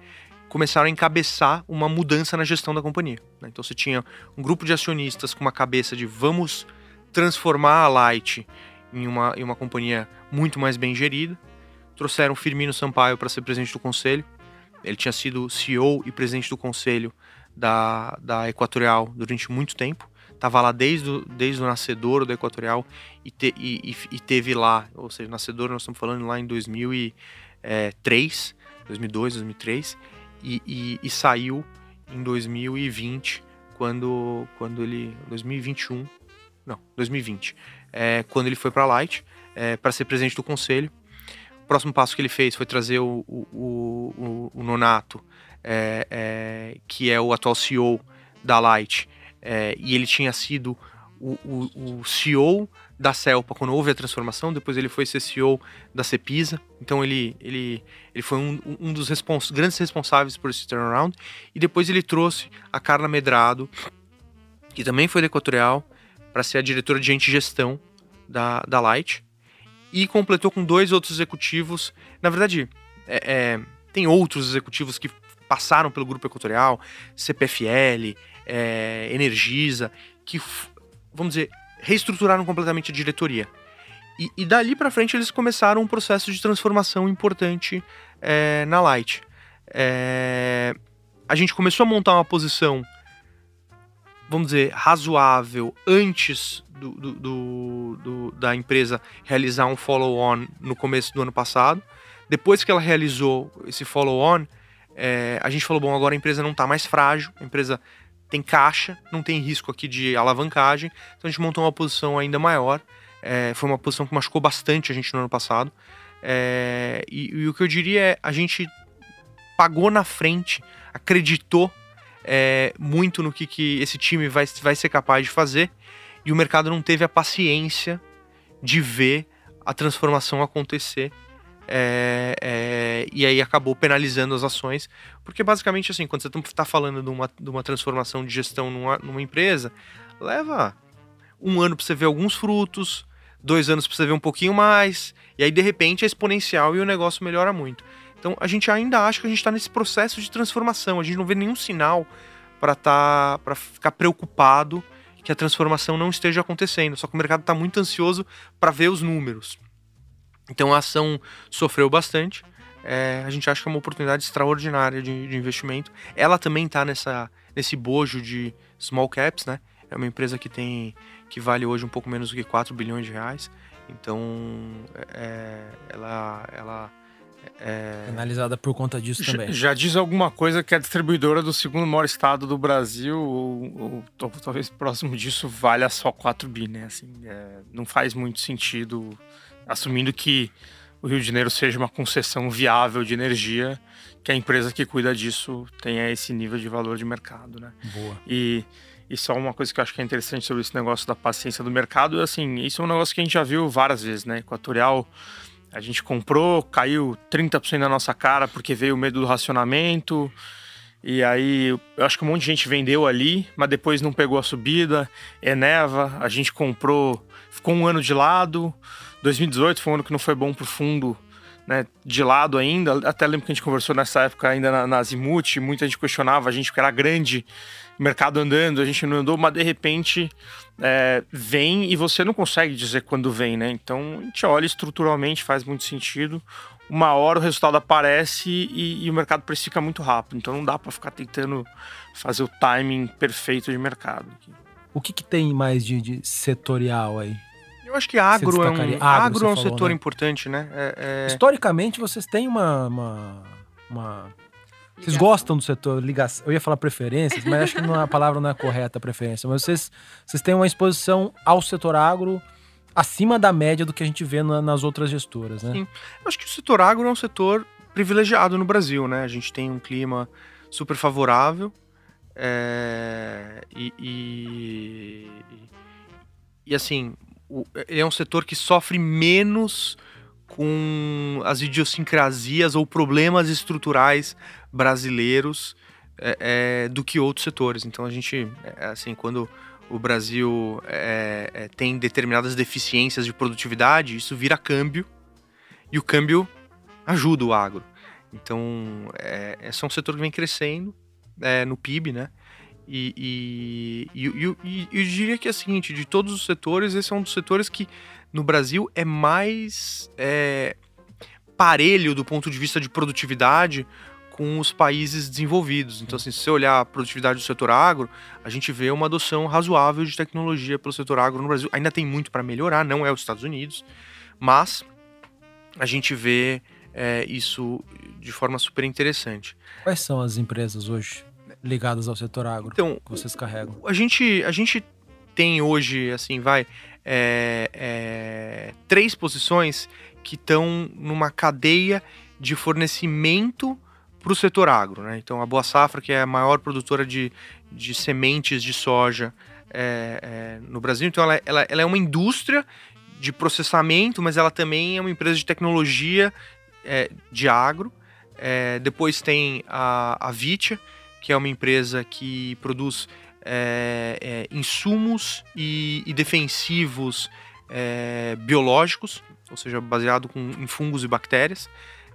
começaram a encabeçar uma mudança na gestão da companhia, né? Então você tinha um grupo de acionistas com uma cabeça de vamos transformar a Light em uma, em uma companhia muito mais bem gerida. Trouxeram Firmino Sampaio para ser presidente do conselho. Ele tinha sido C E O e presidente do conselho da, da Equatorial durante muito tempo. Estava lá desde o, desde o nascedouro da Equatorial e, te, e, e teve lá, ou seja, nascedouro nós estamos falando lá em dois mil e três, dois mil e dois, dois mil e três, e, e, e saiu em dois mil e vinte, quando, quando ele... dois mil e vinte e um, não, dois mil e vinte, é, quando ele foi para a Light, é, para ser presidente do conselho. O próximo passo que ele fez foi trazer o, o, o, o Nonato, é, é, que é o atual C E O da Light, É, e ele tinha sido o, o, o C E O da Celpa quando houve a transformação, depois ele foi ser C E O da Cepisa, então ele, ele, ele foi um, um dos respons- grandes responsáveis por esse turnaround, e depois ele trouxe a Carla Medrado, que também foi da Equatorial, para ser a diretora de ente gestão da, da Light, e completou com dois outros executivos. Na verdade, é, é, tem outros executivos que passaram pelo Grupo Equatorial, C P F L, É, Energisa, que, vamos dizer, reestruturaram completamente a diretoria. E, e dali para frente eles começaram um processo de transformação importante é, na Light. É, a gente começou a montar uma posição, vamos dizer, razoável antes do, do, do, do, da empresa realizar um follow-on no começo do ano passado. Depois que ela realizou esse follow-on, é, a gente falou, bom, agora a empresa não está mais frágil, a empresa tem caixa, não tem risco aqui de alavancagem, então a gente montou uma posição ainda maior. É, foi uma posição que machucou bastante a gente no ano passado. É, e, e o que eu diria é, a gente pagou na frente, acreditou é, muito no que, que esse time vai, vai ser capaz de fazer, e o mercado não teve a paciência de ver a transformação acontecer. É, é, e aí acabou penalizando as ações, porque basicamente assim, quando você está falando de uma, de uma transformação de gestão numa, numa empresa, leva um ano para você ver alguns frutos, dois anos para você ver um pouquinho mais, e aí de repente é exponencial e o negócio melhora muito. Então a gente ainda acha que a gente está nesse processo de transformação, a gente não vê nenhum sinal para tá, para ficar preocupado que a transformação não esteja acontecendo, só que o mercado está muito ansioso para ver os números. Então a ação sofreu bastante, é, a gente acha que é uma oportunidade extraordinária de, de investimento. Ela também está nesse bojo de small caps, né? É uma empresa que, tem, que vale hoje um pouco menos do que quatro bilhões de reais, então é, ela... ela é... analisada por conta disso já, também. Já diz alguma coisa que a distribuidora do segundo maior estado do Brasil, ou, ou, ou talvez próximo disso, valha só quatro bi, né? Assim, é, não faz muito sentido... Assumindo que o Rio de Janeiro seja uma concessão viável de energia, que a empresa que cuida disso tenha esse nível de valor de mercado, né? Boa. E, e só uma coisa que eu acho que é interessante sobre esse negócio da paciência do mercado, assim, isso é um negócio que a gente já viu várias vezes, né? Equatorial, a gente comprou, caiu trinta por cento na nossa cara porque veio o medo do racionamento... E aí, eu acho que um monte de gente vendeu ali, mas depois não pegou a subida. Eneva, a gente comprou, ficou um ano de lado. dois mil e dezoito foi um ano que não foi bom pro fundo, né? De lado ainda. Até lembro que a gente conversou nessa época ainda na, na Azimut, muita gente questionava a gente porque era grande, mercado andando, a gente não andou, mas de repente é, vem e você não consegue dizer quando vem, né? Então, a gente olha estruturalmente, faz muito sentido. Uma hora o resultado aparece e, e o mercado precifica muito rápido. Então não dá para ficar tentando fazer o timing perfeito de mercado. O que, que tem mais de, de setorial aí? Eu acho que agro é um, agro, agro é um falou, setor, né? Importante, né? É, é... Historicamente vocês têm uma... uma, uma... Vocês gostam do setor, ligação. Eu ia falar preferências, mas acho que não, a palavra não é correta, preferência. Mas vocês, vocês têm uma exposição ao setor agro acima da média do que a gente vê na, nas outras gestoras, né? Sim. Eu acho que o setor agro é um setor privilegiado no Brasil, né? A gente tem um clima super favorável é, e, e, e, assim, o, é um setor que sofre menos com as idiosincrasias ou problemas estruturais brasileiros é, é, do que outros setores. Então, a gente, é, assim, quando... o Brasil é, é, tem determinadas deficiências de produtividade, isso vira câmbio, e o câmbio ajuda o agro. Então, é, é um setor que vem crescendo é, no P I B, né? E, e, e, e, e eu diria que é o seguinte, de todos os setores, esse é um dos setores que no Brasil é mais é, parelho do ponto de vista de produtividade com os países desenvolvidos. Então, assim, se você olhar a produtividade do setor agro, a gente vê uma adoção razoável de tecnologia pelo setor agro no Brasil. Ainda tem muito para melhorar, não é os Estados Unidos, mas a gente vê é, isso de forma super interessante. Quais são as empresas hoje ligadas ao setor agro então, que vocês carregam? A gente, a gente tem hoje, assim, vai, é, é, três posições que estão numa cadeia de fornecimento para o setor agro, né? Então a Boa Safra, que é a maior produtora de, de sementes de soja é, é, no Brasil, então ela, ela, ela é uma indústria de processamento, mas ela também é uma empresa de tecnologia é, de agro. É, depois tem a, a Vittia, que é uma empresa que produz é, é, insumos e, e defensivos é, biológicos, ou seja, baseado com, em fungos e bactérias.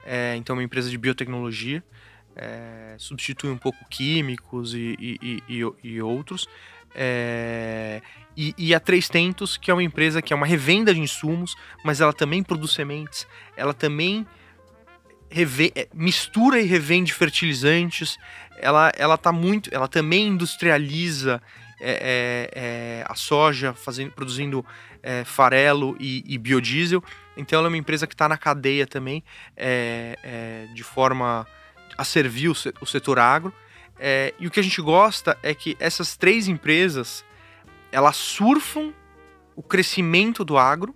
É, então, uma empresa de biotecnologia, é, substitui um pouco químicos e, e, e, e outros. É, e, e a Três Tentos, que é uma empresa que é uma revenda de insumos, mas ela também produz sementes, ela também reve, mistura e revende fertilizantes, ela, ela, tá muito, ela também industrializa é, é, é, a soja, fazendo, produzindo é, farelo e, e biodiesel. Então ela é uma empresa que está na cadeia também, é, é, de forma a servir o, o setor agro. É, e o que a gente gosta é que essas três empresas, elas surfam o crescimento do agro,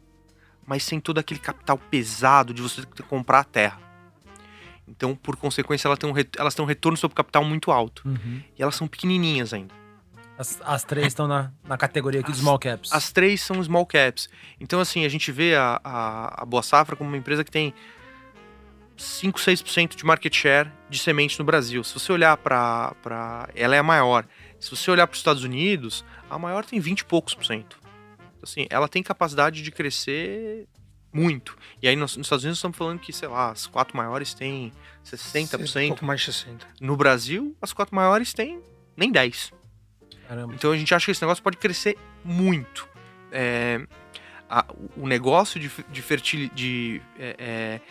mas sem todo aquele capital pesado de você ter que comprar a terra. Então, por consequência, elas têm um, retorno, elas têm um retorno sobre o capital muito alto. Uhum. E elas são pequenininhas ainda. As, as três estão na, na categoria aqui as, dos small caps. As três são small caps. Então, assim, a gente vê a, a, a Boa Safra como uma empresa que tem cinco, seis por cento de market share de sementes no Brasil. Se você olhar para... Ela é a maior. Se você olhar para os Estados Unidos, a maior tem vinte e poucos por cento. Assim, ela tem capacidade de crescer muito. E aí, nos, nos Estados Unidos, estamos falando que, sei lá, as quatro maiores têm sessenta por cento. Um pouco mais de sessenta por cento. No Brasil, as quatro maiores têm nem dez por cento. Caramba. Então a gente acha que esse negócio pode crescer muito. É, a, o negócio de, de, fertil, de é, é,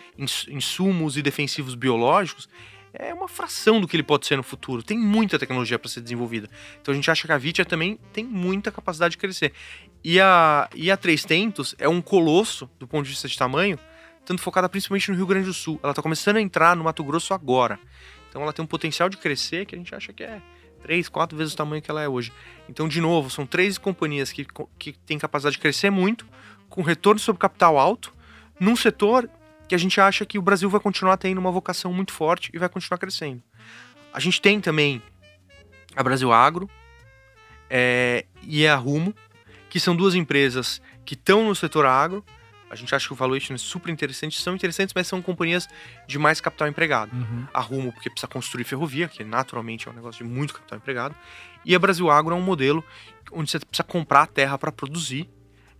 insumos e defensivos biológicos é uma fração do que ele pode ser no futuro. Tem muita tecnologia para ser desenvolvida. Então a gente acha que a Vittia também tem muita capacidade de crescer. E a, e a Três Tentos é um colosso do ponto de vista de tamanho, tanto focada principalmente no Rio Grande do Sul. Ela está começando a entrar no Mato Grosso agora. Então ela tem um potencial de crescer que a gente acha que é três, quatro vezes o tamanho que ela é hoje. Então, de novo, são três companhias que, que têm capacidade de crescer muito, com retorno sobre capital alto, num setor que a gente acha que o Brasil vai continuar tendo uma vocação muito forte e vai continuar crescendo. A gente tem também a Brasil Agro é, e a Rumo, que são duas empresas que estão no setor agro. A gente acha que o valuation é super interessante, são interessantes, mas são companhias de mais capital empregado. Uhum. A Rumo, porque precisa construir ferrovia, que naturalmente é um negócio de muito capital empregado, e a Brasil Agro é um modelo onde você precisa comprar a terra para produzir,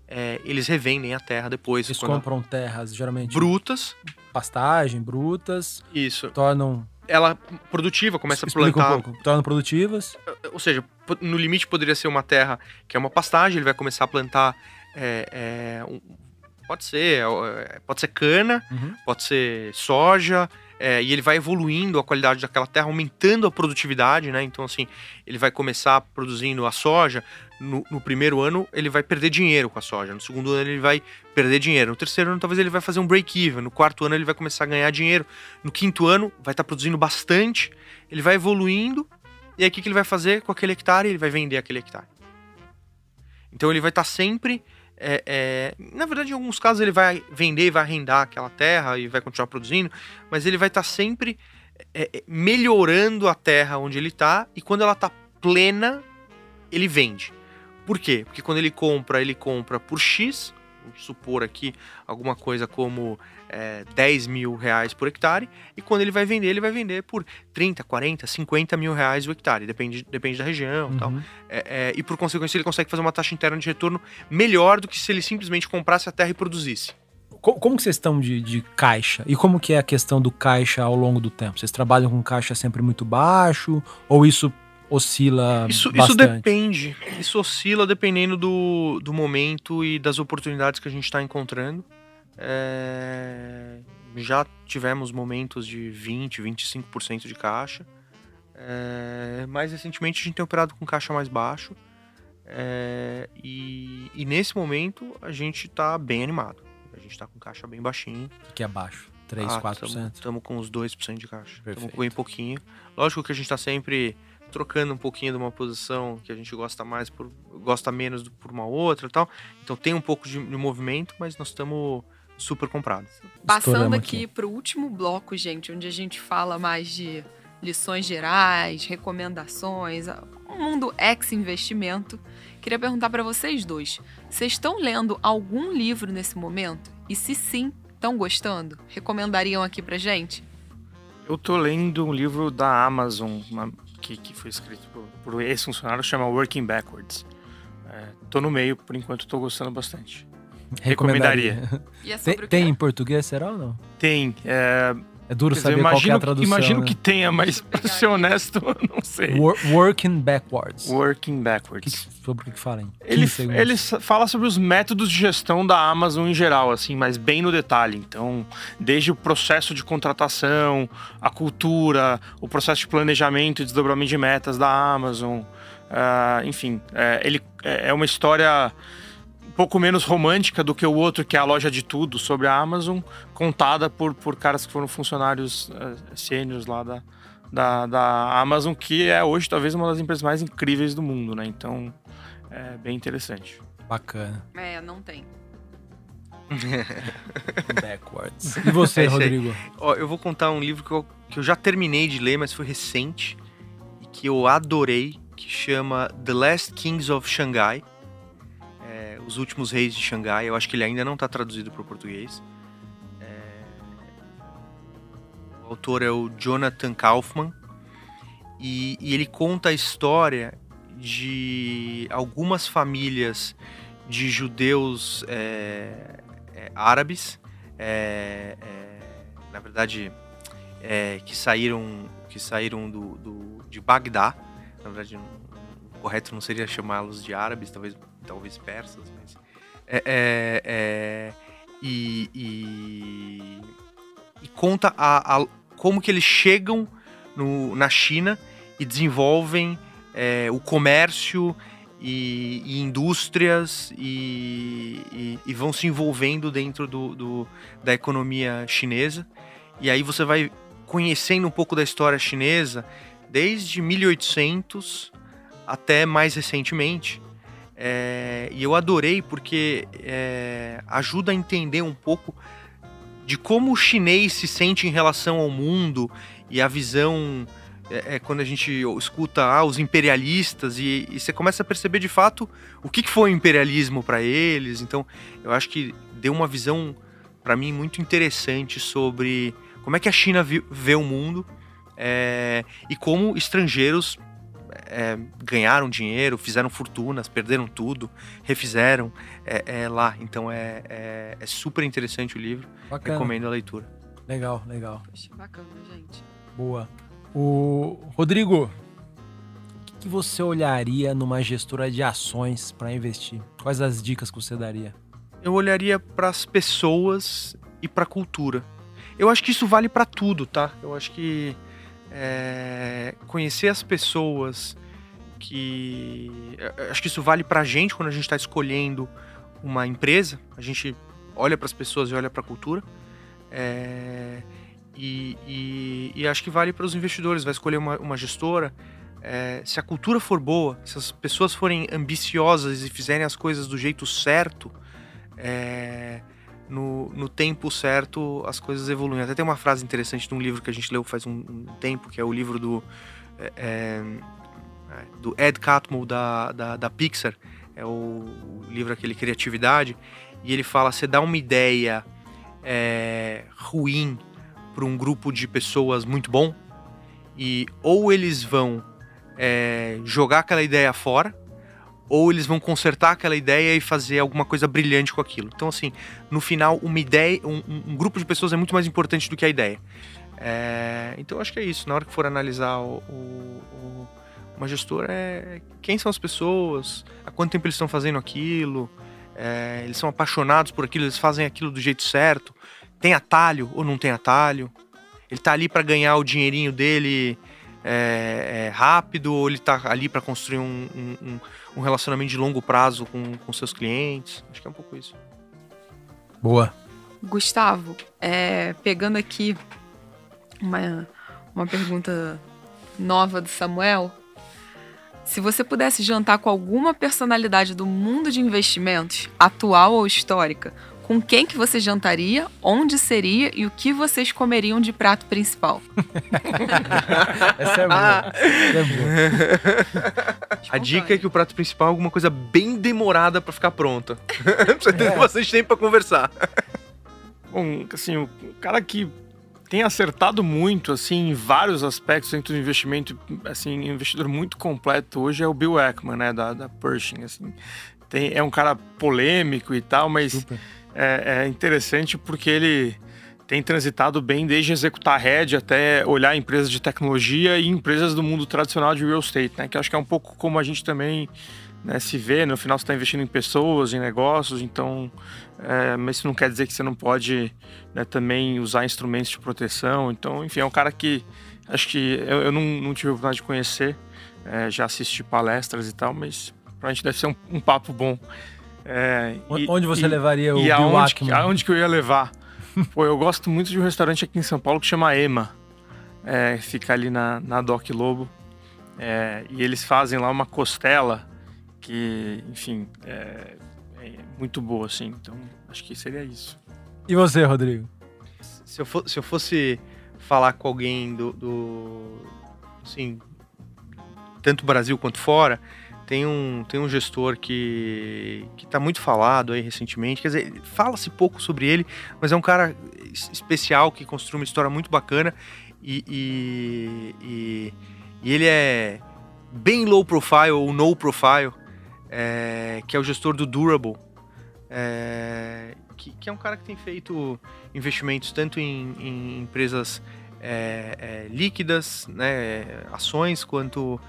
é, eles revendem a terra depois. Eles compram terras, geralmente... Brutas. Pastagem, brutas. Isso. Tornam... Ela produtiva, começa Explica a plantar... um pouco. Tornam produtivas. Ou seja, no limite poderia ser uma terra que é uma pastagem, ele vai começar a plantar... É, é, um, Pode ser, pode ser cana, uhum. Pode ser soja, é, e ele vai evoluindo a qualidade daquela terra, aumentando a produtividade, né? Então, assim, ele vai começar produzindo a soja, no, no primeiro ano ele vai perder dinheiro com a soja, no segundo ano ele vai perder dinheiro, no terceiro ano talvez ele vai fazer um break-even, no quarto ano ele vai começar a ganhar dinheiro, no quinto ano vai estar produzindo bastante, ele vai evoluindo, e aí o que ele vai fazer com aquele hectare? Ele vai vender aquele hectare. Então ele vai estar sempre... É, é, na verdade, em alguns casos ele vai vender e vai arrendar aquela terra e vai continuar produzindo, mas ele vai estar tá sempre é, melhorando a terra onde ele está, e quando ela está plena, ele vende. Por quê? Porque quando ele compra, ele compra por X, vamos supor aqui alguma coisa como é, dez mil reais por hectare, e quando ele vai vender, ele vai vender por trinta, quarenta, cinquenta mil reais o hectare, depende, depende da região, uhum. Tal. É, é, e por consequência ele consegue fazer uma taxa interna de retorno melhor do que se ele simplesmente comprasse a terra e produzisse. Como, como que vocês estão de, de caixa? E como que é a questão do caixa ao longo do tempo? Vocês trabalham com caixa sempre muito baixo? Ou isso oscila isso, bastante? Isso depende. Isso oscila dependendo do, do momento e das oportunidades que a gente está encontrando. É, já tivemos momentos de vinte por cento, vinte e cinco por cento de caixa. É, mais recentemente a gente tem operado com caixa mais baixo. É, e, e nesse momento a gente está bem animado. A gente está com caixa bem baixinho. O que é baixo? três, quatro por cento? Estamos com uns dois por cento de caixa. Estamos com bem pouquinho. Lógico que a gente está sempre trocando um pouquinho de uma posição que a gente gosta mais, por, gosta menos do, por uma outra e tal. Então tem um pouco de, de movimento, mas nós estamos super comprados. Passando aqui para o último bloco, gente, onde a gente fala mais de lições gerais, recomendações, um mundo ex-investimento. Queria perguntar para vocês dois, vocês estão lendo algum livro nesse momento? E se sim, estão gostando? Recomendariam aqui pra gente? Eu tô lendo um livro da Amazon, uma, que, que foi escrito por, por um ex-funcionário, chama Working Backwards. É, tô no meio, por enquanto tô gostando bastante. Recomendaria. Recomendaria. E é sobre tem, o tem em português, será ou não? Tem, é... É duro saber qual que é a tradução. Imagino né? que tenha, mas para ser honesto, eu não sei. Working Backwards. Working Backwards. Que, sobre o que falam? Ele, ele fala sobre os métodos de gestão da Amazon em geral, assim, mas bem no detalhe. Então, desde o processo de contratação, a cultura, o processo de planejamento e desdobramento de metas da Amazon. Uh, enfim, é, ele, é uma história pouco menos romântica do que o outro, que é a loja de tudo sobre a Amazon, contada por, por caras que foram funcionários uh, sêniores lá da, da, da Amazon, que é hoje talvez uma das empresas mais incríveis do mundo, né? Então, é bem interessante. Bacana. É, não tem. Backwards. E você, é Rodrigo? Ó, eu vou contar um livro que eu, que eu já terminei de ler, mas foi recente, e que eu adorei, que chama The Last Kings of Shanghai. Os Últimos Reis de Xangai. Eu acho que ele ainda não está traduzido para o português. É... O autor é o Jonathan Kaufman. E, e ele conta a história de algumas famílias de judeus é, é, árabes. É, é, na verdade, é, que saíram, que saíram do, do, de Bagdá. Na verdade, o correto não seria chamá-los de árabes, talvez... talvez persas, mas... É, é, é, e, e, e conta a, a, como que eles chegam no, na China e desenvolvem é, o comércio e, e indústrias e, e, e vão se envolvendo dentro do, do, da economia chinesa. E aí você vai conhecendo um pouco da história chinesa desde mil e oitocentos até mais recentemente. É, e eu adorei porque é, ajuda a entender um pouco de como o chinês se sente em relação ao mundo e a visão, é, é, quando a gente escuta ah, os imperialistas e, e você começa a perceber de fato o que, que foi o imperialismo para eles. Então eu acho que deu uma visão para mim muito interessante sobre como é que a China vê, vê o mundo é, e como estrangeiros É, ganharam dinheiro, fizeram fortunas, perderam tudo, refizeram é, é, lá. Então é, é, é super interessante o livro. Bacana. Recomendo a leitura. Legal, legal. Poxa, bacana, gente. Boa. O Rodrigo, o que, que você olharia numa gestora de ações para investir? Quais as dicas que você daria? Eu olharia para as pessoas e para a cultura. Eu acho que isso vale para tudo, tá? Eu acho que É, conhecer as pessoas que... Acho que isso vale pra gente quando a gente tá escolhendo uma empresa. A gente olha pras pessoas e olha pra cultura. É, e, e, e acho que vale para os investidores. Vai escolher uma, uma gestora. É, se a cultura for boa, se as pessoas forem ambiciosas e fizerem as coisas do jeito certo, é, No, no tempo certo as coisas evoluem. Até tem uma frase interessante de um livro que a gente leu faz um, um tempo, que é o livro do é, do Ed Catmull da, da, da Pixar, é o livro aquele Criatividade, e ele fala, você dá uma ideia é, ruim para um grupo de pessoas muito bom e ou eles vão é, jogar aquela ideia fora ou eles vão consertar aquela ideia e fazer alguma coisa brilhante com aquilo. Então, assim, no final, uma ideia, um, um grupo de pessoas é muito mais importante do que a ideia. É, então, eu acho que é isso. Na hora que for analisar o, o, o, uma gestora, é quem são as pessoas, há quanto tempo eles estão fazendo aquilo, é, eles são apaixonados por aquilo, eles fazem aquilo do jeito certo, tem atalho ou não tem atalho, ele tá ali para ganhar o dinheirinho dele... É, é rápido, ou ele tá ali para construir um, um, um relacionamento de longo prazo com, com seus clientes. Acho que é um pouco isso. Boa. Gustavo, é, pegando aqui uma, uma pergunta nova do Samuel, se você pudesse jantar com alguma personalidade do mundo de investimentos, atual ou histórica, com quem que você jantaria, onde seria e o que vocês comeriam de prato principal? Essa é boa. Essa é boa. A dica é que o prato principal é alguma coisa bem demorada para ficar pronta. Você tem é. bastante tempo para conversar. Bom, assim, o cara que tem acertado muito, assim, em vários aspectos dentro do investimento, assim, investidor muito completo hoje é o Bill Ackman, né, da, da Pershing, assim. Tem, é um cara polêmico e tal, mas... É, é interessante porque ele tem transitado bem desde executar hedge até olhar empresas de tecnologia e empresas do mundo tradicional de real estate, né? Que eu acho que é um pouco como a gente também, né, se vê. No final, você está investindo em pessoas, em negócios, então... É, mas isso não quer dizer que você não pode, né, também usar instrumentos de proteção. Então, enfim, é um cara que acho que eu, eu não, não tive a oportunidade de conhecer. É, já assisti palestras e tal, mas pra gente deve ser um, um papo bom. É, onde e, você e, levaria o e Bill Ackman? Aonde que eu ia levar? Pô, eu gosto muito de um restaurante aqui em São Paulo que chama Ema. É, fica ali na, na Doc Lobo. É, e eles fazem lá uma costela que, enfim, é, é muito boa, assim. Então, acho que seria isso. E você, Rodrigo? Se eu, for, se eu fosse falar com alguém do... do assim, tanto Brasil quanto fora... Tem um, tem um gestor que está muito falado aí recentemente, quer dizer, fala-se pouco sobre ele, mas é um cara especial que construiu uma história muito bacana e, e, e, e ele é bem low profile ou no profile, é, que é o gestor do Durable, é, que, que é um cara que tem feito investimentos tanto em, em empresas é, é, líquidas, né, ações, quanto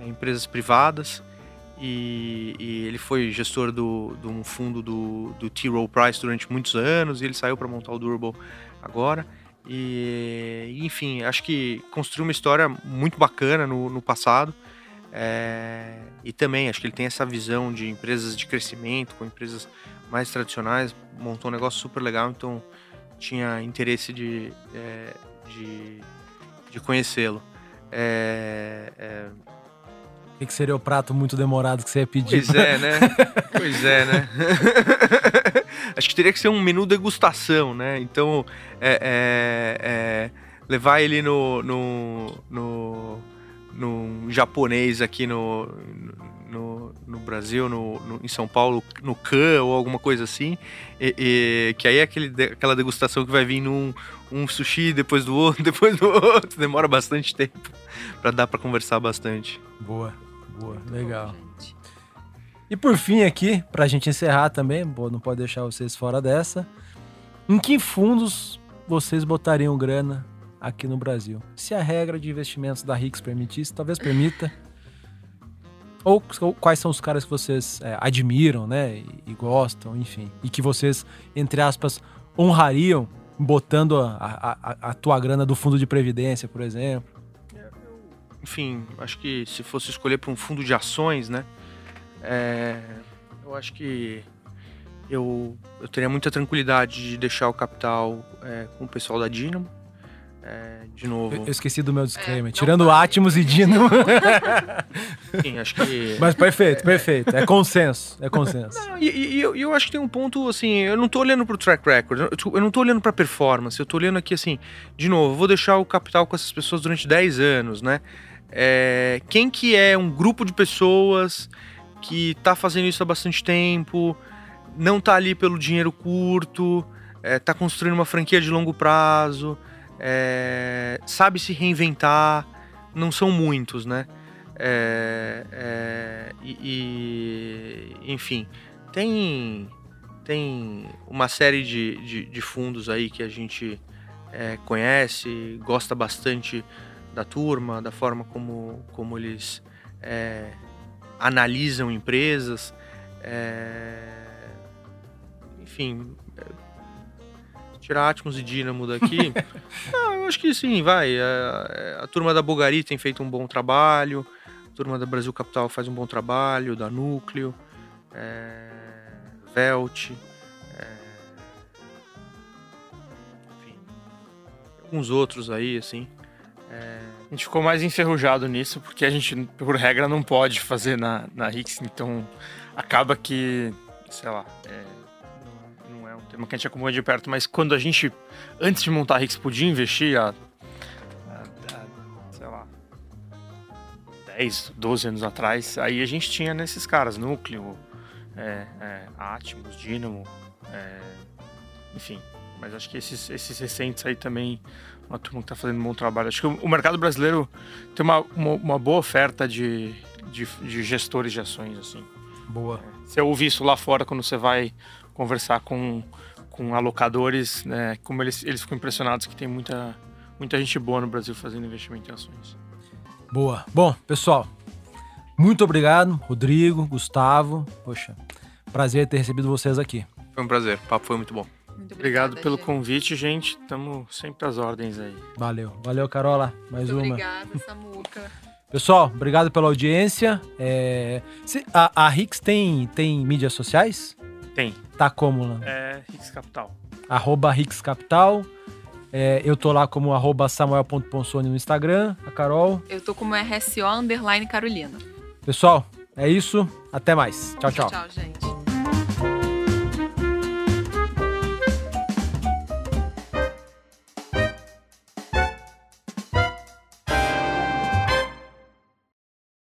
em empresas privadas. E, e ele foi gestor de um fundo do, do T. Rowe Price durante muitos anos, e ele saiu para montar o Durable agora. E, enfim, acho que construiu uma história muito bacana no, no passado. É, e também acho que ele tem essa visão de empresas de crescimento, com empresas mais tradicionais, montou um negócio super legal, então tinha interesse de, é, de, de conhecê-lo. É, é, O que seria o prato muito demorado que você ia pedir? Pois é, né? Pois é, né? Acho que teria que ser um menu degustação, né? Então, é, é, é, levar ele no, no, no, no japonês aqui no, no, no Brasil, no, no, em São Paulo, no Can ou alguma coisa assim, e, e, que aí é aquele, aquela degustação que vai vir num um sushi depois do outro, depois do outro. Demora bastante tempo para dar para conversar bastante. Boa. Boa, muito legal. Bom, e por fim aqui, pra gente encerrar também, pô, não pode deixar vocês fora dessa, em que fundos vocês botariam grana aqui no Brasil? Se a regra de investimentos da H I X permitisse, talvez permita. Ou, ou quais são os caras que vocês é, admiram, né, e, e gostam, enfim, e que vocês, entre aspas, honrariam botando a, a, a tua grana do fundo de previdência, por exemplo? Enfim, acho que se fosse escolher para um fundo de ações, né, é, eu acho que eu, eu teria muita tranquilidade de deixar o capital é, com o pessoal da Dynamo, é, de novo... Eu, eu esqueci do meu disclaimer, é, tirando vai. Atmos e Dynamo. Enfim, acho que... Mas perfeito, perfeito, é consenso, é consenso. Não, e e eu, eu acho que tem um ponto, assim, eu não tô olhando para o track record, eu não tô olhando para performance, eu tô olhando aqui, assim, de novo, eu vou deixar o capital com essas pessoas durante dez anos, né? É, quem que é um grupo de pessoas que tá fazendo isso há bastante tempo, não tá ali pelo dinheiro curto, é, tá construindo uma franquia de longo prazo, é, sabe se reinventar, não são muitos, né? É, é, e, e, enfim, tem, tem uma série de, de, de fundos aí que a gente é, conhece, gosta bastante da turma, da forma como, como eles é, analisam empresas, é, enfim, tirar Atmos e Dínamo daqui. Ah, eu acho que sim, vai. A, a turma da Bulgari tem feito um bom trabalho, a turma da Brasil Capital faz um bom trabalho, da Núcleo, é, Velt, é, enfim, alguns outros aí, assim. É... A gente ficou mais enferrujado nisso, porque a gente, por regra, não pode fazer na, na H I X, então acaba que, sei lá... É... tema que a gente acompanha de perto, mas quando a gente, antes de montar a H I X, podia investir há, sei lá, dez, doze anos atrás, aí a gente tinha nesses caras, Núcleo, é, é, Atmos, Dínamo, é, enfim, mas acho que esses, esses recentes aí também, uma turma que tá fazendo um bom trabalho. Acho que o, o mercado brasileiro tem uma, uma, uma boa oferta de, de, de gestores de ações, assim. Boa. É, você ouve isso lá fora quando você vai conversar com, com alocadores, né? Como eles, eles ficam impressionados que tem muita, muita gente boa no Brasil fazendo investimento em ações. Boa. Bom, pessoal, muito obrigado, Rodrigo, Gustavo. Poxa, prazer ter recebido vocês aqui. Foi um prazer, o papo foi muito bom. Muito obrigado obrigada, pelo gente. convite, gente. Estamos sempre às ordens aí. Valeu, valeu, Carola. Mais muito uma. Obrigada, Samuca. Pessoal, obrigado pela audiência. É... A, a H I X tem, tem mídias sociais? Tem. Tá como lá? É H I X Capital. Arroba H I X Capital. É, eu tô lá como arroba samuel ponto ponsoni no Instagram. A Carol. Eu tô como R S O underline Carolina. Pessoal, é isso. Até mais. Tchau, tchau. Tchau, gente.